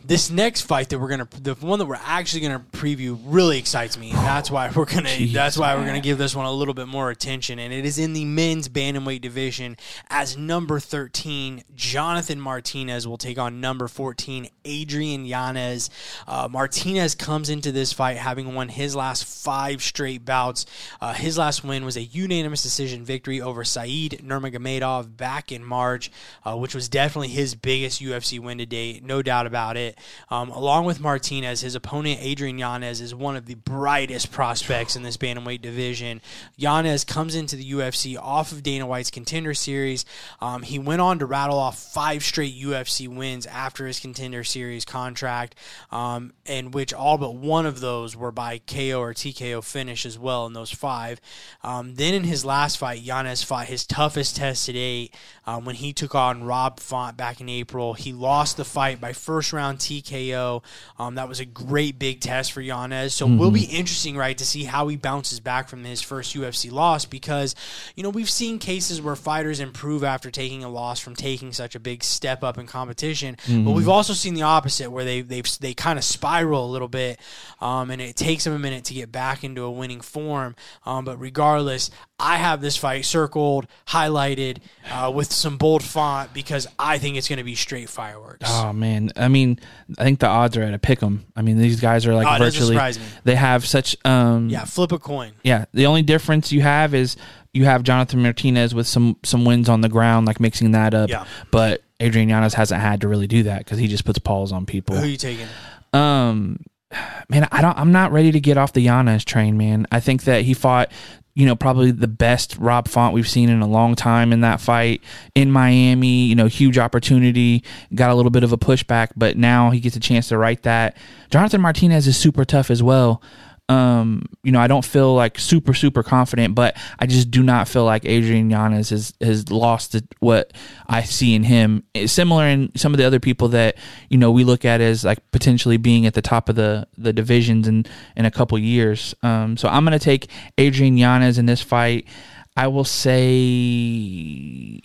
this next fight that we're gonna, the one that we're actually gonna preview, really excites me. And that's why we're gonna, that's why we're gonna give this one a little bit more attention. And it is in the men's bantamweight division, as number 13 Jonathan Martinez will take on number 14 Adrian Yanez. Martinez comes into this fight having won his last 5 straight bouts. His last win was a unanimous decision victory over Said Nurmagomedov back in March, which was definitely his biggest UFC win to date. No doubt about it. Along with Martinez, his opponent Adrian Yanez is one of the brightest prospects in this bantamweight division. Yanez comes into the UFC off of Dana White's Contender Series. He went on to rattle off 5 straight UFC wins after his Contender Series contract, in which all but one of those were by KO or TKO finish as well in those 5. Then in his last fight, Yanez fought his toughest test to date when he took on Rob Font back in April. He lost the fight by first round TKO. That was a great big test for Yanez. So It will be interesting, right, to see how he bounces back from his first UFC loss, because, you know, we've seen cases where fighters improve after taking a loss from taking such a big step up in competition. But we've also seen the opposite, where they kind of spiral a little bit, and it takes them a minute to get back into a winning form. But regardless, I have this fight circled, highlighted, with some bold font, because I think it's going to be straight fireworks. Oh, man. I mean, I think the odds are at a pick 'em. I mean, these guys are like virtually... They have such... flip a coin. Yeah, the only difference you have is you have Jonathan Martinez with some wins on the ground, like mixing that up. Yeah. But Adrian Yanez hasn't had to really do that, because he just puts paws on people. Who are you taking? Man, I'm not ready to get off the Yanez train, man. I think that he fought... you know, probably the best Rob Font we've seen in a long time in that fight in Miami. You know, huge opportunity, got a little bit of a pushback, but now he gets a chance to right that. Jonathan Martinez is super tough as well. You know, I don't feel like super confident, but I just do not feel like Adrian Yanez has lost what I see in him. It's similar in some of the other people that, you know, we look at as like potentially being at the top of the divisions in a couple years. So I'm going to take Adrian Yanez in this fight. I will say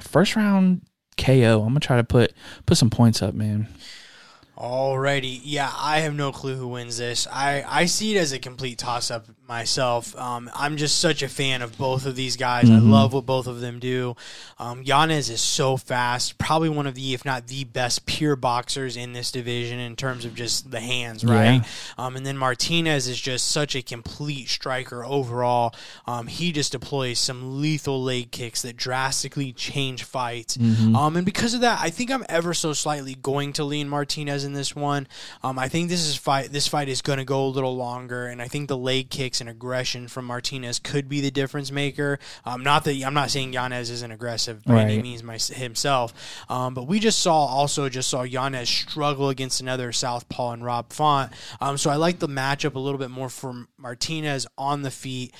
first round KO. I'm going to try to put some points up, man. Alrighty. Yeah, I have no clue who wins this. I see it as a complete toss-up myself. I'm just such a fan of both of these guys. I love what both of them do. Yanez is so fast, probably one of the, if not the best pure boxers in this division in terms of just the hands, right? Yeah. And then Martinez is just such a complete striker overall. He just deploys some lethal leg kicks that drastically change fights. And because of that, I think I'm ever so slightly going to lean Martinez in this one. I think this fight is going to go a little longer, and I think the leg kicks and aggression from Martinez could be the difference maker. Not that I'm not saying Yanez isn't aggressive by any means himself, but we just saw Yanez struggle against another southpaw and Rob Font. So I like the matchup a little bit more for Martinez on the feet,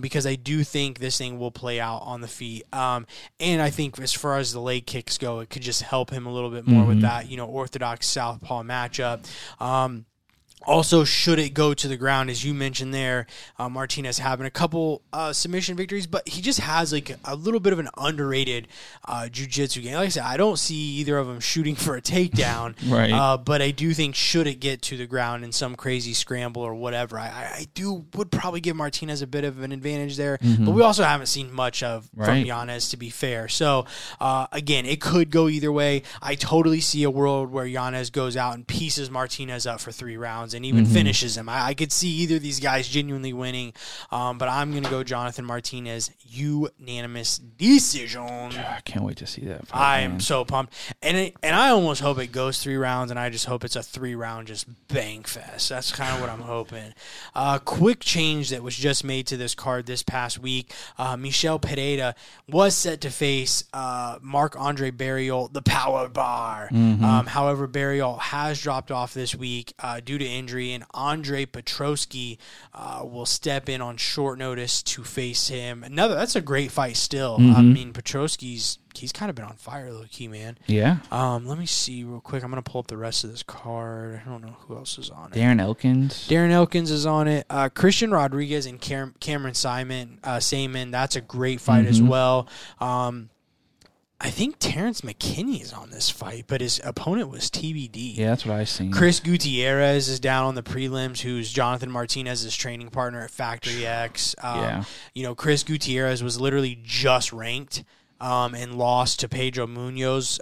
because I do think this thing will play out on the feet. And I think as far as the leg kicks go, it could just help him a little bit more with that, you know, orthodox southpaw matchup. Also, should it go to the ground, as you mentioned there, Martinez having a couple submission victories, but he just has like a little bit of an underrated jiu-jitsu game. Like I said, I don't see either of them shooting for a takedown, but I do think should it get to the ground in some crazy scramble or whatever, I would probably give Martinez a bit of an advantage there, but we also haven't seen much of from Yanez, to be fair. So, again, it could go either way. I totally see a world where Yanez goes out and pieces Martinez up for 3 rounds. And even finishes him. I could see either of these guys genuinely winning, but I'm going to go Jonathan Martinez, unanimous decision. I can't wait to see that fight, I am so pumped. And I almost hope it goes 3 rounds, and I just hope it's a 3-round just bang fest. That's kind of what I'm hoping. Quick change that was just made to this card this past week. Michel Pereira was set to face Marc-Andre Barrial, the power bar. However, Barrial has dropped off this week due to injury, and Andre Petrosky will step in on short notice to face him. That's a great fight still. I mean, Petrosky's kind of been on fire, low-key, man. Yeah. Let me see real quick. I'm going to pull up the rest of this card. I don't know who else is on it. Darren Elkins is on it. Christian Rodriguez and Cameron Simon. That's a great fight as well. I think Terrence McKinney is on this fight, but his opponent was TBD. Yeah, that's what I seen. Chris Gutierrez is down on the prelims, who's Jonathan Martinez's training partner at Factory X. Yeah. You know, Chris Gutierrez was literally just ranked and lost to Pedro Munoz,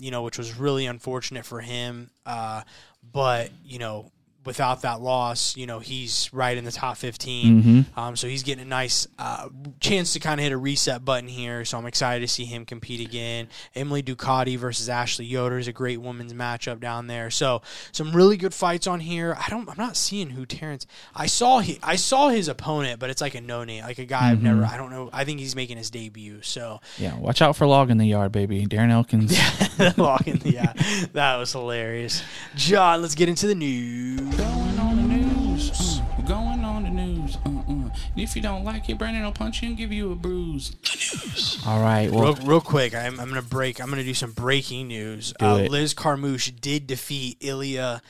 you know, which was really unfortunate for him. But, you know, without that loss, you know, he's right in the top 15. Mm-hmm. So he's getting a nice chance to kind of hit a reset button here. So I'm excited to see him compete again. Emily Ducati versus Ashley Yoder is a great women's matchup down there. So some really good fights on here. I'm not seeing who Terrence. I saw his opponent, but it's like a no name, like a guy I've never. I don't know. I think he's making his debut. So yeah, watch out for Log in the Yard, baby. Darren Elkins. Yeah, Log in the Yard. That was hilarious. John, let's get into the news. Going on the news. Going on the news. If you don't like it, Brandon will punch you and give you a bruise. The news. All right. Well, real quick, I'm gonna break. I'm gonna do some breaking news. Liz Carmouche did defeat Ilima-Lei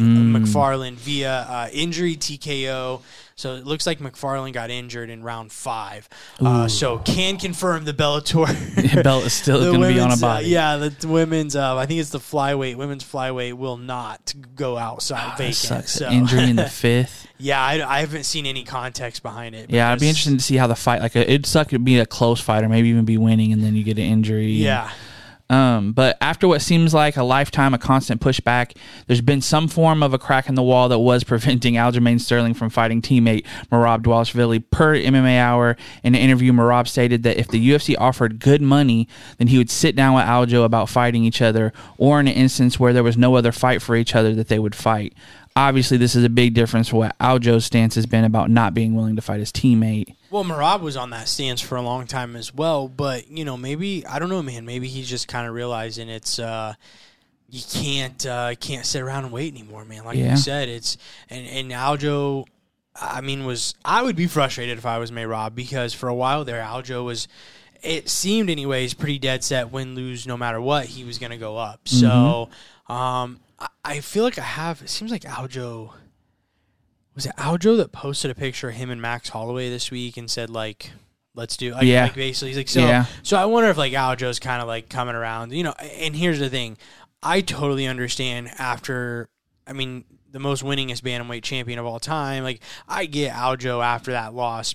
Macfarlane via injury TKO. So it looks like Macfarlane got injured in round 5. So can confirm the Bellator. The belt is still going to be on a body. The women's, I think it's the flyweight. Women's flyweight will not go outside vacant. So. Injury in the 5th. Yeah, I haven't seen any context behind it. Yeah, I'd be interested to see how the fight, it'd suck to be a close fight or maybe even be winning and then you get an injury. Yeah. But after what seems like a lifetime of constant pushback, there's been some form of a crack in the wall that was preventing Aljamain Sterling from fighting teammate Merab Dvalishvili. Per MMA Hour, in an interview, Merab stated that if the UFC offered good money, then he would sit down with Aljo about fighting each other, or in an instance where there was no other fight for each other that they would fight. Obviously, this is a big difference from what Aljo's stance has been about not being willing to fight his teammate. Well, Merab was on that stance for a long time as well, but, you know, maybe, I don't know, man, maybe he's just kind of realizing it's, you can't sit around and wait anymore, man. Like you said, it's, and Aljo, I mean, I would be frustrated if I was Merab, because for a while there, Aljo was, it seemed anyways, pretty dead set, win, lose, no matter what, he was going to go up. Mm-hmm. So, I feel like it seems like Aljo, was it Aljo that posted a picture of him and Max Holloway this week and said, like, let's do, basically, he's like, so I wonder if, like, Aljo's kind of, like, coming around, you know, and here's the thing, I totally understand the most winningest bantamweight champion of all time, like, I get Aljo after that loss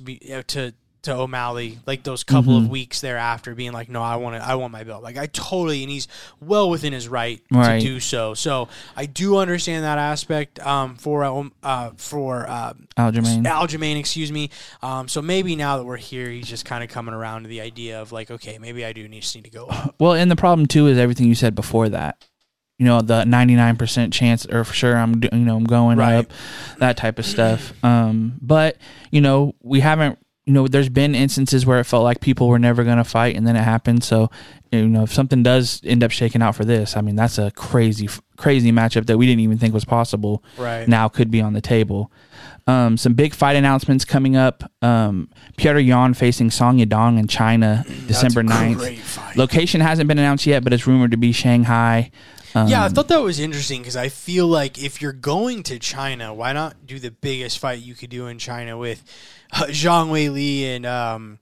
to O'Malley, like those couple of weeks thereafter, being like, no, I want my belt. Like, I totally, and he's well within his right to do so. So I do understand that aspect for Aljamain, excuse me. So maybe now that we're here, he's just kind of coming around to the idea of like, okay, maybe I do need to go up. Well, and the problem too is everything you said before that. You know, the 99% chance, or for sure, I'm going up, that type of stuff. But you know, we haven't. You know, there's been instances where it felt like people were never going to fight, and then it happened. So, you know, if something does end up shaking out for this, I mean, that's a crazy, crazy matchup that we didn't even think was possible. Right. Now could be on the table. Some big fight announcements coming up. Petr Yan facing Song Yadong in China, December 9th. Location hasn't been announced yet, but it's rumored to be Shanghai. I thought that was interesting because I feel like if you're going to China, why not do the biggest fight you could do in China with Zhang Weili and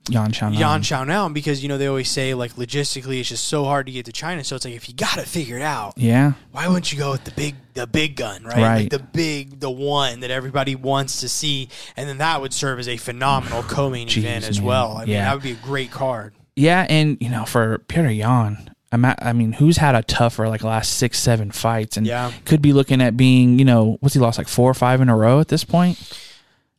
Yan Xiaonan, because, you know, they always say, like, logistically it's just so hard to get to China. So it's like, if you got to figure it out, why wouldn't you go with the big gun, right? Like the one that everybody wants to see, and then that would serve as a phenomenal co-main event as well. I mean, that would be a great card. Yeah, and, you know, for Petr Yan, I mean, who's had a tougher, like, last 6-7 fights, and could be looking at being, you know, what's he lost, like 4 or 5 in a row at this point?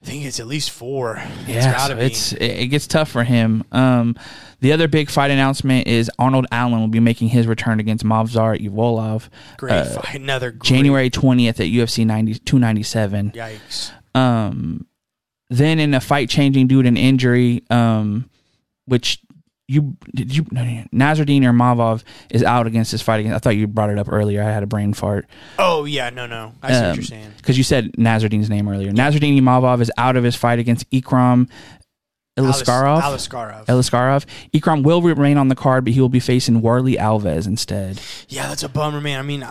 I think it's at least 4. It gets tough for him. The other big fight announcement is Arnold Allen will be making his return against Mavzar Ivolov. Great fight, another great. January 20th at UFC 297. Yikes. Then in a fight changing due to an injury, which. Nasruddin Ermavov is out against his fight against. I thought you brought it up earlier. I had a brain fart. Oh yeah, no, I see what you're saying. Because you said Nasruddin's name earlier. Nasruddin Ermavov is out of his fight against Ikram Ilaskarov. Ikram will remain on the card, but he will be facing Warley Alves instead. Yeah, that's a bummer, man. I mean,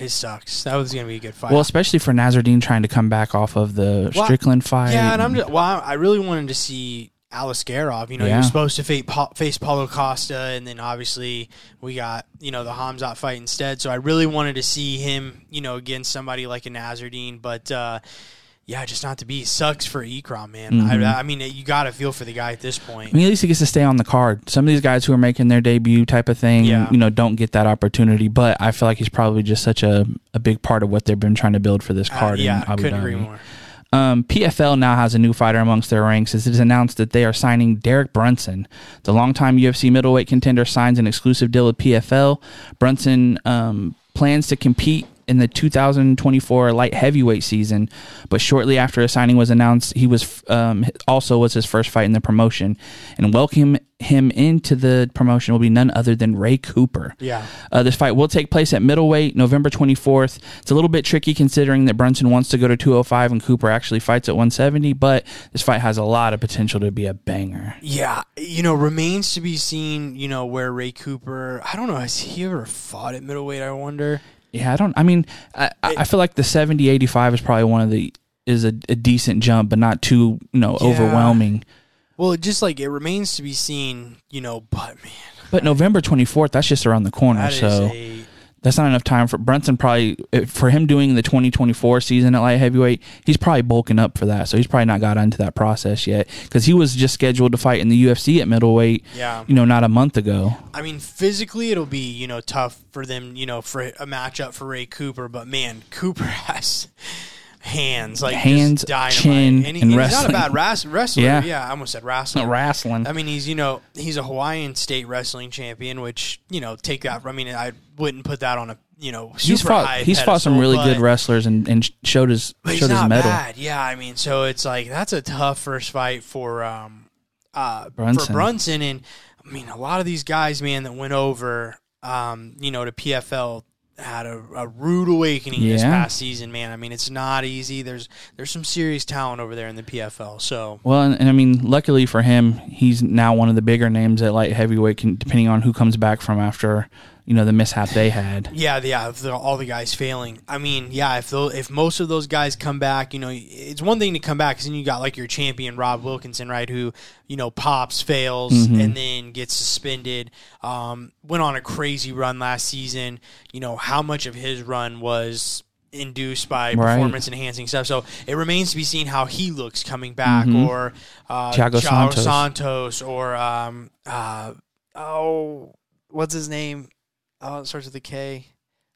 it sucks. That was gonna be a good fight. Well, especially for Nasruddin trying to come back off of the Strickland fight. Yeah, and I really wanted to see Alaskarov. You know, you're supposed to face Paulo Costa, and then obviously we got, you know, the Hamzat fight instead. So I really wanted to see him, you know, against somebody like a Nasruddin, but yeah, just not to be. Sucks for Ikram, man. Mm-hmm. I mean, you got to feel for the guy at this point. I mean, at least he gets to stay on the card. Some of these guys who are making their debut type of thing, you know, don't get that opportunity. But I feel like he's probably just such a big part of what they've been trying to build for this card. Yeah, I couldn't agree more. PFL now has a new fighter amongst their ranks, as it is announced that they are signing Derek Brunson. The longtime UFC middleweight contender signs an exclusive deal with PFL. Brunson plans to compete in the 2024 light heavyweight season, but shortly after his signing was announced, he was also was his first fight in the promotion, and welcome him into the promotion will be none other than Ray Cooper. This fight will take place at middleweight November 24th. It's a little bit tricky considering that Brunson wants to go to 205 and Cooper actually fights at 170, but this fight has a lot of potential to be a banger. Yeah, you know, remains to be seen, you know, where Ray Cooper, I don't know, has he ever fought at middleweight, I wonder? Yeah, I don't. I mean, I feel like the 70-85 is probably one of the is a decent jump, but not too overwhelming. Well, just like it remains to be seen, you know. But man, but November 24th, that's just around the corner. That's not enough time for Brunson. Probably for him doing the 2024 season at light heavyweight, he's probably bulking up for that. So he's probably not got into that process yet, because he was just scheduled to fight in the UFC at middleweight. Yeah, you know, not a month ago. I mean, physically, it'll be, you know, tough for them, you know, for a matchup for Ray Cooper. But man, Cooper has hands like just dynamite. Chin, and he's wrestling. Not a bad wrestler. Yeah, I almost said wrestling. No, wrestling. I mean, he's, you know, he's a Hawaiian state wrestling champion, which, you know, take that. I mean, I wouldn't put that on a, you know, super high pedestal. He's fought some really good wrestlers and showed his medal. Yeah, I mean, so it's like that's a tough first fight for Brunson, and I mean a lot of these guys, man, that went over, you know, to PFL had a rude awakening this past season, man. I mean, it's not easy. There's some serious talent over there in the PFL. So well, and I mean, luckily for him, he's now one of the bigger names at light heavyweight, depending on who comes back from after, you know, the mishap they had. All the guys failing. I mean, yeah, if most of those guys come back, you know, it's one thing to come back, because then you got like your champion Rob Wilkinson, right, who, you know, pops, fails, and then gets suspended. Went on a crazy run last season. You know, how much of his run was induced by performance-enhancing stuff? So it remains to be seen how he looks coming back, or Thiago Santos, or what's his name? Oh, it starts with a K.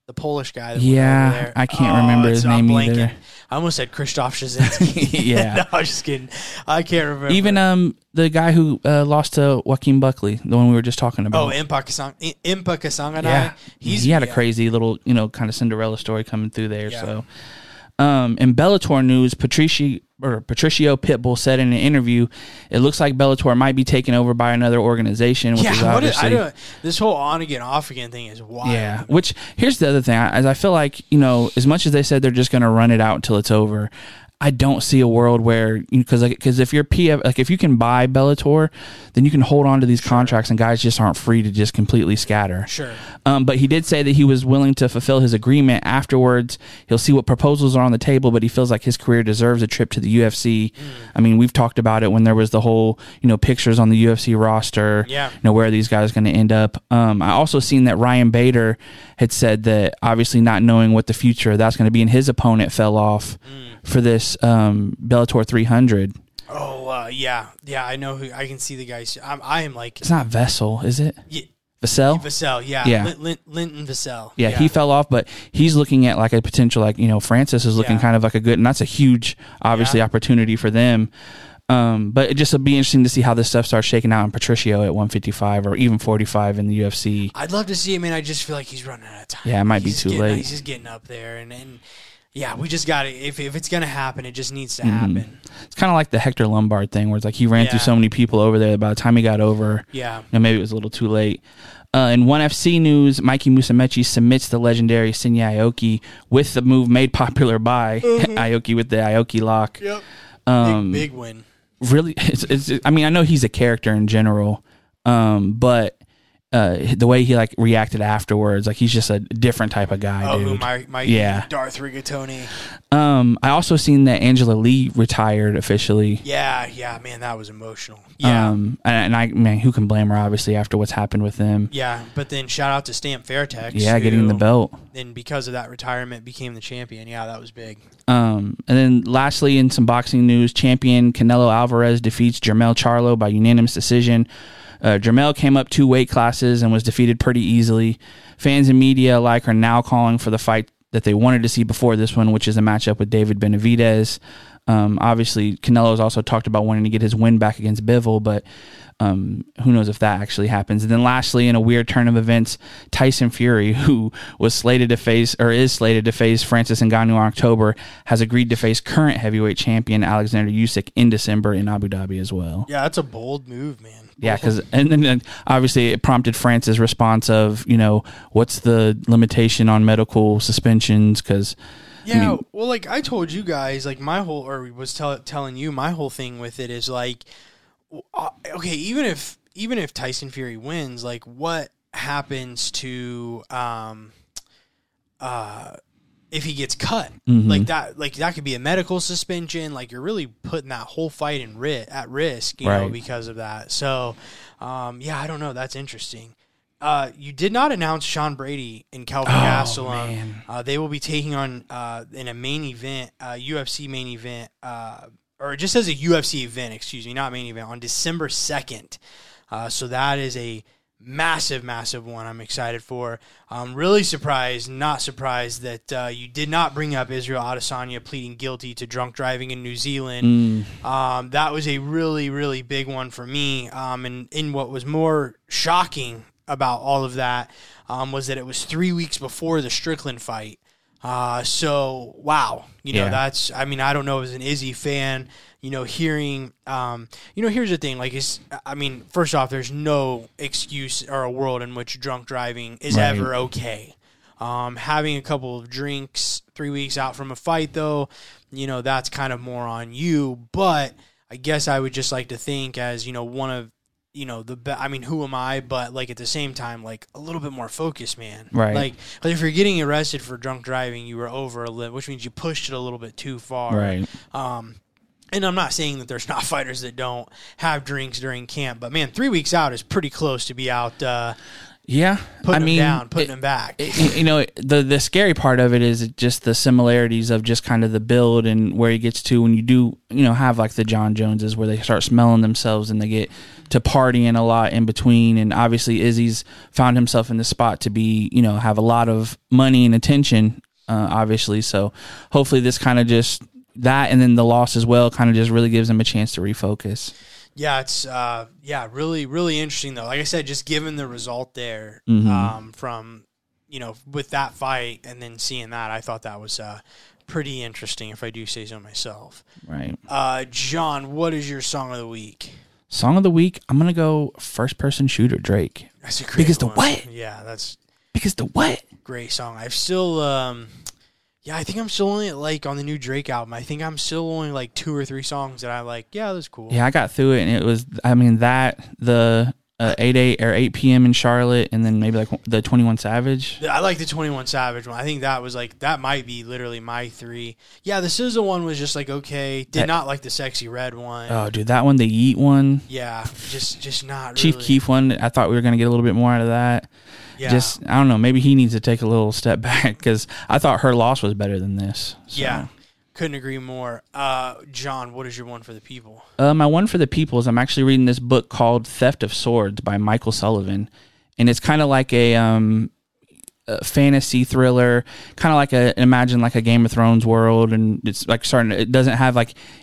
The Polish guy. That went over there. I can't remember his name either. I almost said Krzysztof Szysinski. No, I was just kidding. I can't remember. Even the guy who lost to Joaquin Buckley, the one we were just talking about. Oh, Impa Kasanganai. Yeah. He had a crazy little, you know, kind of Cinderella story coming through there. Yeah. So, in Bellator news, Patricio Pitbull said in an interview, it looks like Bellator might be taken over by another organization, which is obviously... this whole on again, off again thing is wild. Yeah, which, here's the other thing, as I feel like, you know, as much as they said they're just going to run it out until it's over, I don't see a world where, because if you're PF, like if you can buy Bellator, then you can hold on to these contracts, and guys just aren't free to just completely scatter. Sure. But he did say that he was willing to fulfill his agreement. Afterwards, he'll see what proposals are on the table, but he feels like his career deserves a trip to the UFC. I mean, we've talked about it when there was the whole, you know, pictures on the UFC roster. Yeah. You know, where are these guys going to end up? I also seen that Ryan Bader had said that obviously not knowing what the future that's going to be, and his opponent fell off for this Bellator 300. Yeah, I know who. I can see the guys. I am like, it's not Vessel, is it? Yeah. Vassell, yeah. Linton Vassell. Yeah, he fell off, but he's looking at like a potential, like, you know, Francis is looking kind of like a good, and that's a huge, obviously, opportunity for them. But it just will be interesting to see how this stuff starts shaking out in Patricio at 155 or even 45 in the UFC. I'd love to see him, and I just feel like he's running out of time. Yeah, it might be too late. He's just getting up there, and yeah, we just got to, if it's going to happen, it just needs to happen. It's kind of like the Hector Lombard thing, where it's like he ran through so many people over there that by the time he got over, you know, maybe it was a little too late. In 1FC news, Mikey Musumeci submits the legendary Shinya Aoki with the move made popular by Aoki with the Aoki lock. Yep. Big win. Really, I mean, I know he's a character in general, but the way he like reacted afterwards, like he's just a different type of guy. Oh, my Darth Rigatoni. I also seen that Angela Lee retired officially. Yeah, man, that was emotional. Yeah, and I man, who can blame her? Obviously, after what's happened with them. Yeah, but then shout out to Stan Fairtex. Yeah, getting the belt. Then because of that retirement, became the champion. Yeah, that was big. And then lastly, in some boxing news, champion Canelo Alvarez defeats Jermell Charlo by unanimous decision. Jermell came up 2 weight classes and was defeated pretty easily. Fans and media alike are now calling for the fight that they wanted to see before this one, which is a matchup with David Benavidez. Obviously, Canelo has also talked about wanting to get his win back against Bivol, but who knows if that actually happens. And then lastly, in a weird turn of events, Tyson Fury, who was slated to face or is slated to face Francis Ngannou in October, has agreed to face current heavyweight champion Alexander Usyk in December in Abu Dhabi as well. Yeah, that's a bold move, man. Yeah, and then obviously it prompted Francis' response of, you know, what's the limitation on medical suspensions? Because yeah, I mean, well, like I told you guys, like my whole, or was telling you my whole thing with it is like, okay, even if Tyson Fury wins, like what happens to if he gets cut? Mm-hmm. Like that could be a medical suspension. Like you're really putting that whole fight at risk, you know, because of that. So, I don't know. That's interesting. You did not announce Sean Brady and Kelvin Gastelum. They will be taking on in a main event, UFC main event, or just as a UFC event, excuse me, not main event, on December 2nd. So that is a massive one I'm excited for. I'm really not surprised that you did not bring up Israel Adesanya pleading guilty to drunk driving in New Zealand. That was a really, really big one for me. And in what was more shocking about all of that was that it was 3 weeks before the Strickland fight. So, wow. That's, I mean, I don't know as an Izzy fan, you know, hearing, here's the thing. Like, first off, there's no excuse or a world in which drunk driving is ever okay. Having a couple of drinks 3 weeks out from a fight, though, you know, that's kind of more on you. But I guess I would just like to think as, you know, one of, you know, who am I? But like at the same time, like a little bit more focused, man. Right. Like if you're getting arrested for drunk driving, you were over a limit, which means you pushed it a little bit too far. Right. And I'm not saying that there's not fighters that don't have drinks during camp, but man, 3 weeks out is pretty close to be out. Putting them back. The scary part of it is just the similarities of just kind of the build and where he gets to when you do, you know, have like the John Joneses where they start smelling themselves and they get to partying a lot in between. And obviously Izzy's found himself in the spot to be, you know, have a lot of money and attention, obviously. So hopefully this kind of just that and then the loss as well kind of just really gives him a chance to refocus. Yeah, it's really, really interesting, though. Like I said, just given the result there from, you know, with that fight and then seeing that, I thought that was pretty interesting, if I do say so myself. Right. John, what is your song of the week? Song of the week, I'm going to go first-person shooter, Drake. That's a great one. Because the what? Yeah, that's... Because the what? Great song. I've still... I think I'm still only on the new Drake album. I think I'm still only 2 or 3 songs that I like. Yeah, that's cool. Yeah, I got through it, and it was, I mean, that, the 8 p.m. in Charlotte, and then maybe the 21 Savage. I like the 21 Savage one. I think that was that might be literally my 3. Yeah, the SZA one was just okay. Not like the Sexy Red one. Oh, dude, that one, the Yeet one. Yeah, just not really. Chief Keef one, I thought we were going to get a little bit more out of that. Yeah. Just, I don't know, maybe he needs to take a little step back because I thought her loss was better than this. So. Yeah, couldn't agree more. John, what is your one for the people? My one for the people is I'm actually reading this book called Theft of Swords by Michael Sullivan, and it's kind of like a fantasy thriller, kind of like imagine a Game of Thrones world, and it's it doesn't have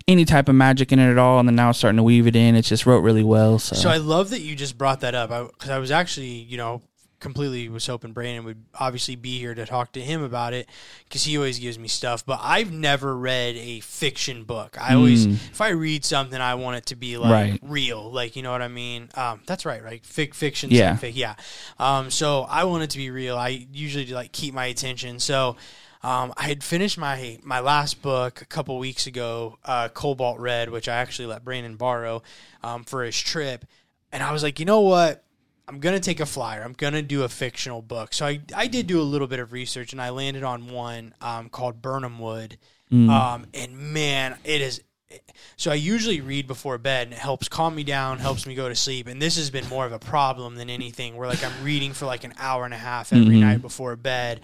any type of magic in it at all, and then now it's starting to weave it in. It's just wrote really well. So I love that you just brought that up because I was actually, you know, completely was hoping Brandon would obviously be here to talk to him about it because he always gives me stuff, but I've never read a fiction book. I always, if I read something, I want it to be real, you know what I mean? That's right? Fiction. Yeah. Yeah. So I want it to be real. I usually do keep my attention. So, I had finished my last book a couple weeks ago, Cobalt Red, which I actually let Brandon borrow, for his trip. And I was like, you know what? I'm going to take a flyer. I'm going to do a fictional book. So I did do a little bit of research, and I landed on one called Burnham Wood. And, man, it is – so I usually read before bed, and it helps calm me down, helps me go to sleep. And this has been more of a problem than anything where, like, I'm reading for, like, an hour and a half every night before bed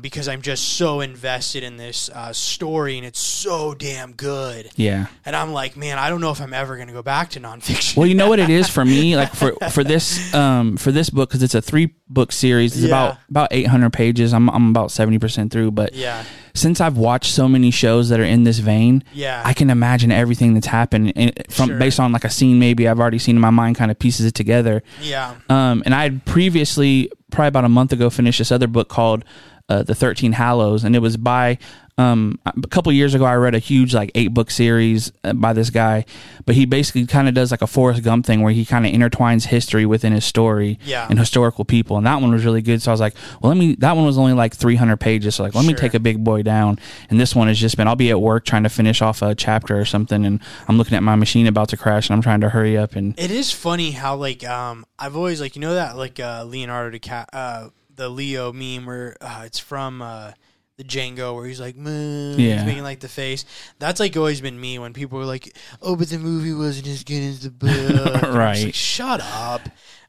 because I'm just so invested in this story, and it's so damn good. Yeah. And I'm like, man, I don't know if I'm ever going to go back to nonfiction. Well, you know what it is for me? Like, for this book, because it's a 3-book series, it's about 800 pages. I'm about 70% through, but – yeah. Since I've watched so many shows that are in this vein, I can imagine everything that's happened from based on like a scene maybe I've already seen in my mind, kind of pieces it together. Yeah. And I had previously, probably about a month ago, finished this other book called The 13 Hallows, and it was by a couple years ago. I read a huge like 8-book series by this guy, but he basically kind of does like a Forrest Gump thing where he kind of intertwines history within his story and historical people, and that one was really good. So I was like, well, that one was only like 300 pages, so like let me take a big boy down. And this one has just been, I'll be at work trying to finish off a chapter or something, and I'm looking at my machine about to crash, and I'm trying to hurry up. And it is funny how like I've always like, you know that like Leonardo DiCaprio the Leo meme where it's from the Django where he's like, mmm, he's making like the face. That's like always been me when people were like, oh, but the movie wasn't as good as the book. Right. Like, shut up.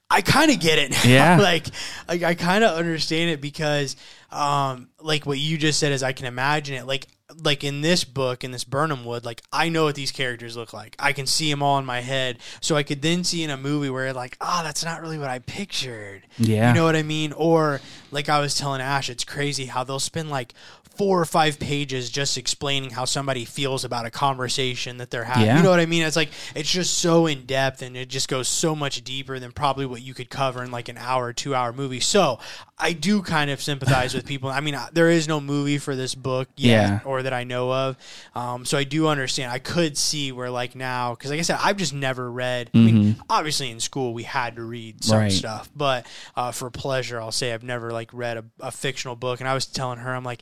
I kind of get it now. Yeah. like I kind of understand it because like what you just said is I can imagine it. Like in this book, in this Burnham Wood, like I know what these characters look like. I can see them all in my head. So I could then see in a movie where like, oh, that's not really what I pictured. Yeah. You know what I mean? Or like I was telling Ash, it's crazy how they'll spend like 4 or 5 pages just explaining how somebody feels about a conversation that they're having. Yeah. You know what I mean? It's like, it's just so in depth, and it just goes so much deeper than probably what you could cover in like an hour, 2-hour movie. So I do kind of sympathize with people. I mean, there is no movie for this book yet, or that I know of. So I do understand. I could see where like now, because like I said, I've just never read. I mean, obviously in school we had to read some stuff, but for pleasure, I'll say I've never like read a fictional book. And I was telling her, I'm like,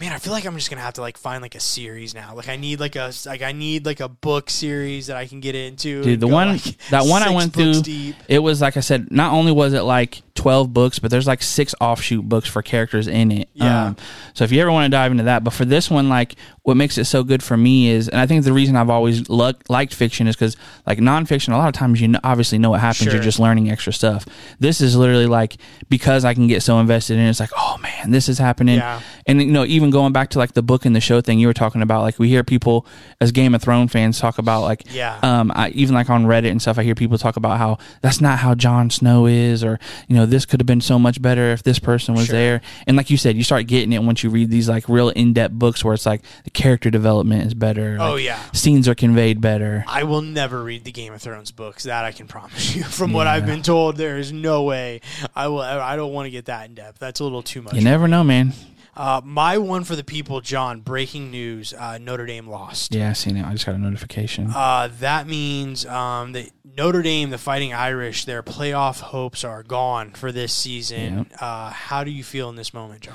man, I feel like I'm just gonna have to like find like a series now. Like I need like a book series that I can get into. Dude, the one like that one I went through, deep. It was like I said. Not only was it like 12 books, but there's like 6 offshoot books for characters in it. Yeah. So if you ever want to dive into that, but for this one, like what makes it so good for me is, and I think the reason I've always liked fiction is because like nonfiction, a lot of times you obviously know what happens. You're just learning extra stuff. This is literally like, because I can get so invested in it, it's like, oh man, this is happening. Yeah. And you know, even going back to like the book and the show thing you were talking about, like we hear people as Game of Thrones fans talk about like, I, even like on Reddit and stuff, I hear people talk about how that's not how Jon Snow is, or you know, this could have been so much better if this person was there. And like you said, you start getting it once you read these like real in-depth books where it's like the character development is better. Oh, like, scenes are conveyed better. I will never read the Game of Thrones books, that I can promise you. From what I've been told, there is no way I will. I don't want to get that in depth. That's a little too much. You never know, man. My one for the people, John, breaking news, Notre Dame lost. Yeah, I seen it. I just got a notification. That means that Notre Dame, the Fighting Irish, their playoff hopes are gone for this season. Yep. How do you feel in this moment, John?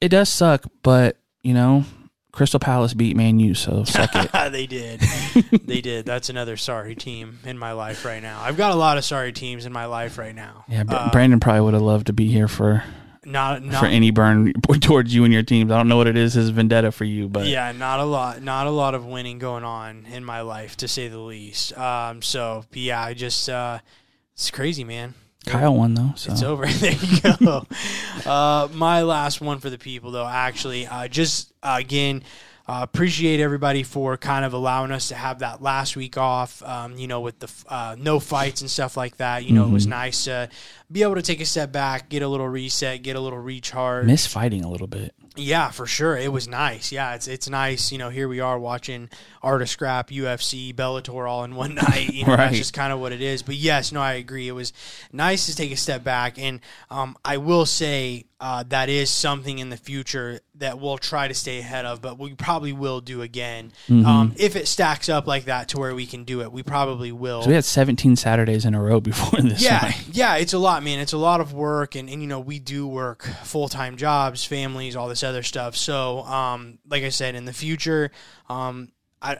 It does suck, but, you know, Crystal Palace beat Man U, so suck it. They did. They did. That's another sorry team in my life right now. I've got a lot of sorry teams in my life right now. Yeah, Brandon probably would have loved to be here for... Not for any burn towards you and your teams. I don't know what it is, his vendetta for you, but yeah, not a lot of winning going on in my life, to say the least. So yeah, I just it's crazy, man. Kyle won though, so it's over. There you go. My last one for the people though, actually, again. Appreciate everybody for kind of allowing us to have that last week off, you know, with the no fights and stuff like that. You know, it was nice to be able to take a step back, get a little reset, get a little recharge. Miss fighting a little bit. Yeah, for sure. It was nice. Yeah, it's nice. You know, here we are watching Art of Scrap, UFC, Bellator all in one night. You know, That's just kind of what it is. But yes, no, I agree. It was nice to take a step back. And I will say that is something in the future that we'll try to stay ahead of, but we probably will do again. If it stacks up like that to where we can do it, we probably will. So we had 17 Saturdays in a row before this. Yeah, it's a lot, man. It's a lot of work. And you know, we do work full-time jobs, families, all this other stuff. So, like I said, in the future, I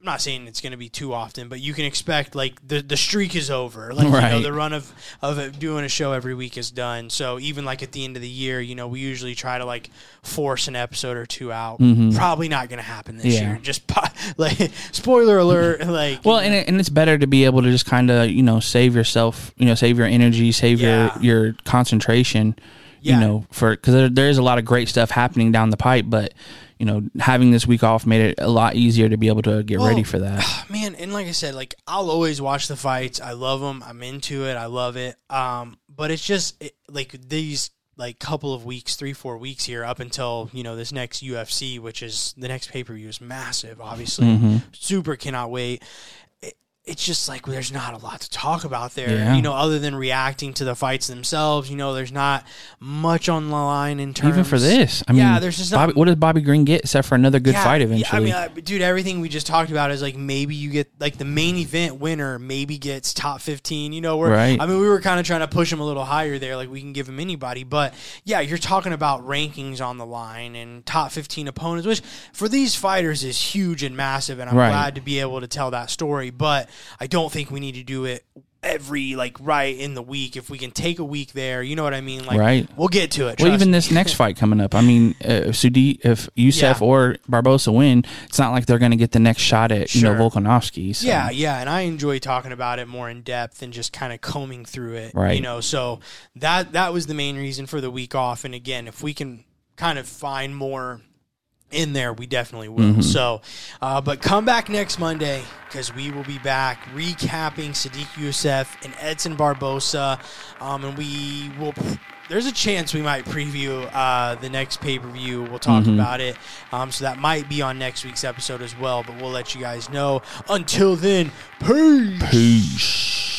I'm not saying it's going to be too often, but you can expect, like, the streak is over. Like, right. You know, the run of doing a show every week is done. So even, like, at the end of the year, you know, we usually try to, like, force an episode or two out. Mm-hmm. Probably not going to happen this year. Just, like, spoiler alert. Like, well, you know. And it's better to be able to just kind of, you know, save yourself, you know, save your energy, save your concentration, you know, for, because there is a lot of great stuff happening down the pipe, but, you know, having this week off made it a lot easier to be able to get ready for that. Man, and like I said, like, I'll always watch the fights. I love them. I'm into it. I love it. But it's just, like, these, like, couple of weeks, 3-4 weeks here up until, you know, this next UFC, which is the next pay-per-view is massive, obviously. Mm-hmm. Super cannot wait. It's just like there's not a lot to talk about there, you know, other than reacting to the fights themselves. You know, there's not much on the line in terms. Even for this, I mean, there's just not. What does Bobby Green get except for another good fight eventually? Yeah, I mean, dude, everything we just talked about is like maybe you get like the main event winner maybe gets top 15. You know, I mean, we were kind of trying to push him a little higher there, like we can give him anybody, but yeah, you're talking about rankings on the line and top 15 opponents, which for these fighters is huge and massive, and I'm glad to be able to tell that story, but. I don't think we need to do it every, like, right in the week. If we can take a week there, you know what I mean? Like, we'll get to it. Well, even this next fight coming up, I mean, if Yusuff or Barboza win, it's not like they're going to get the next shot at, you know, Volkanovski. So. Yeah, and I enjoy talking about it more in depth and just kind of combing through it, you know. So that was the main reason for the week off. And, again, if we can kind of find more in there, we definitely will. Mm-hmm. So, but come back next Monday because we will be back recapping Sadiq Yusuff and Edson Barboza, and we will. There's a chance we might preview the next pay-per-view. We'll talk about it. So that might be on next week's episode as well. But we'll let you guys know. Until then, peace.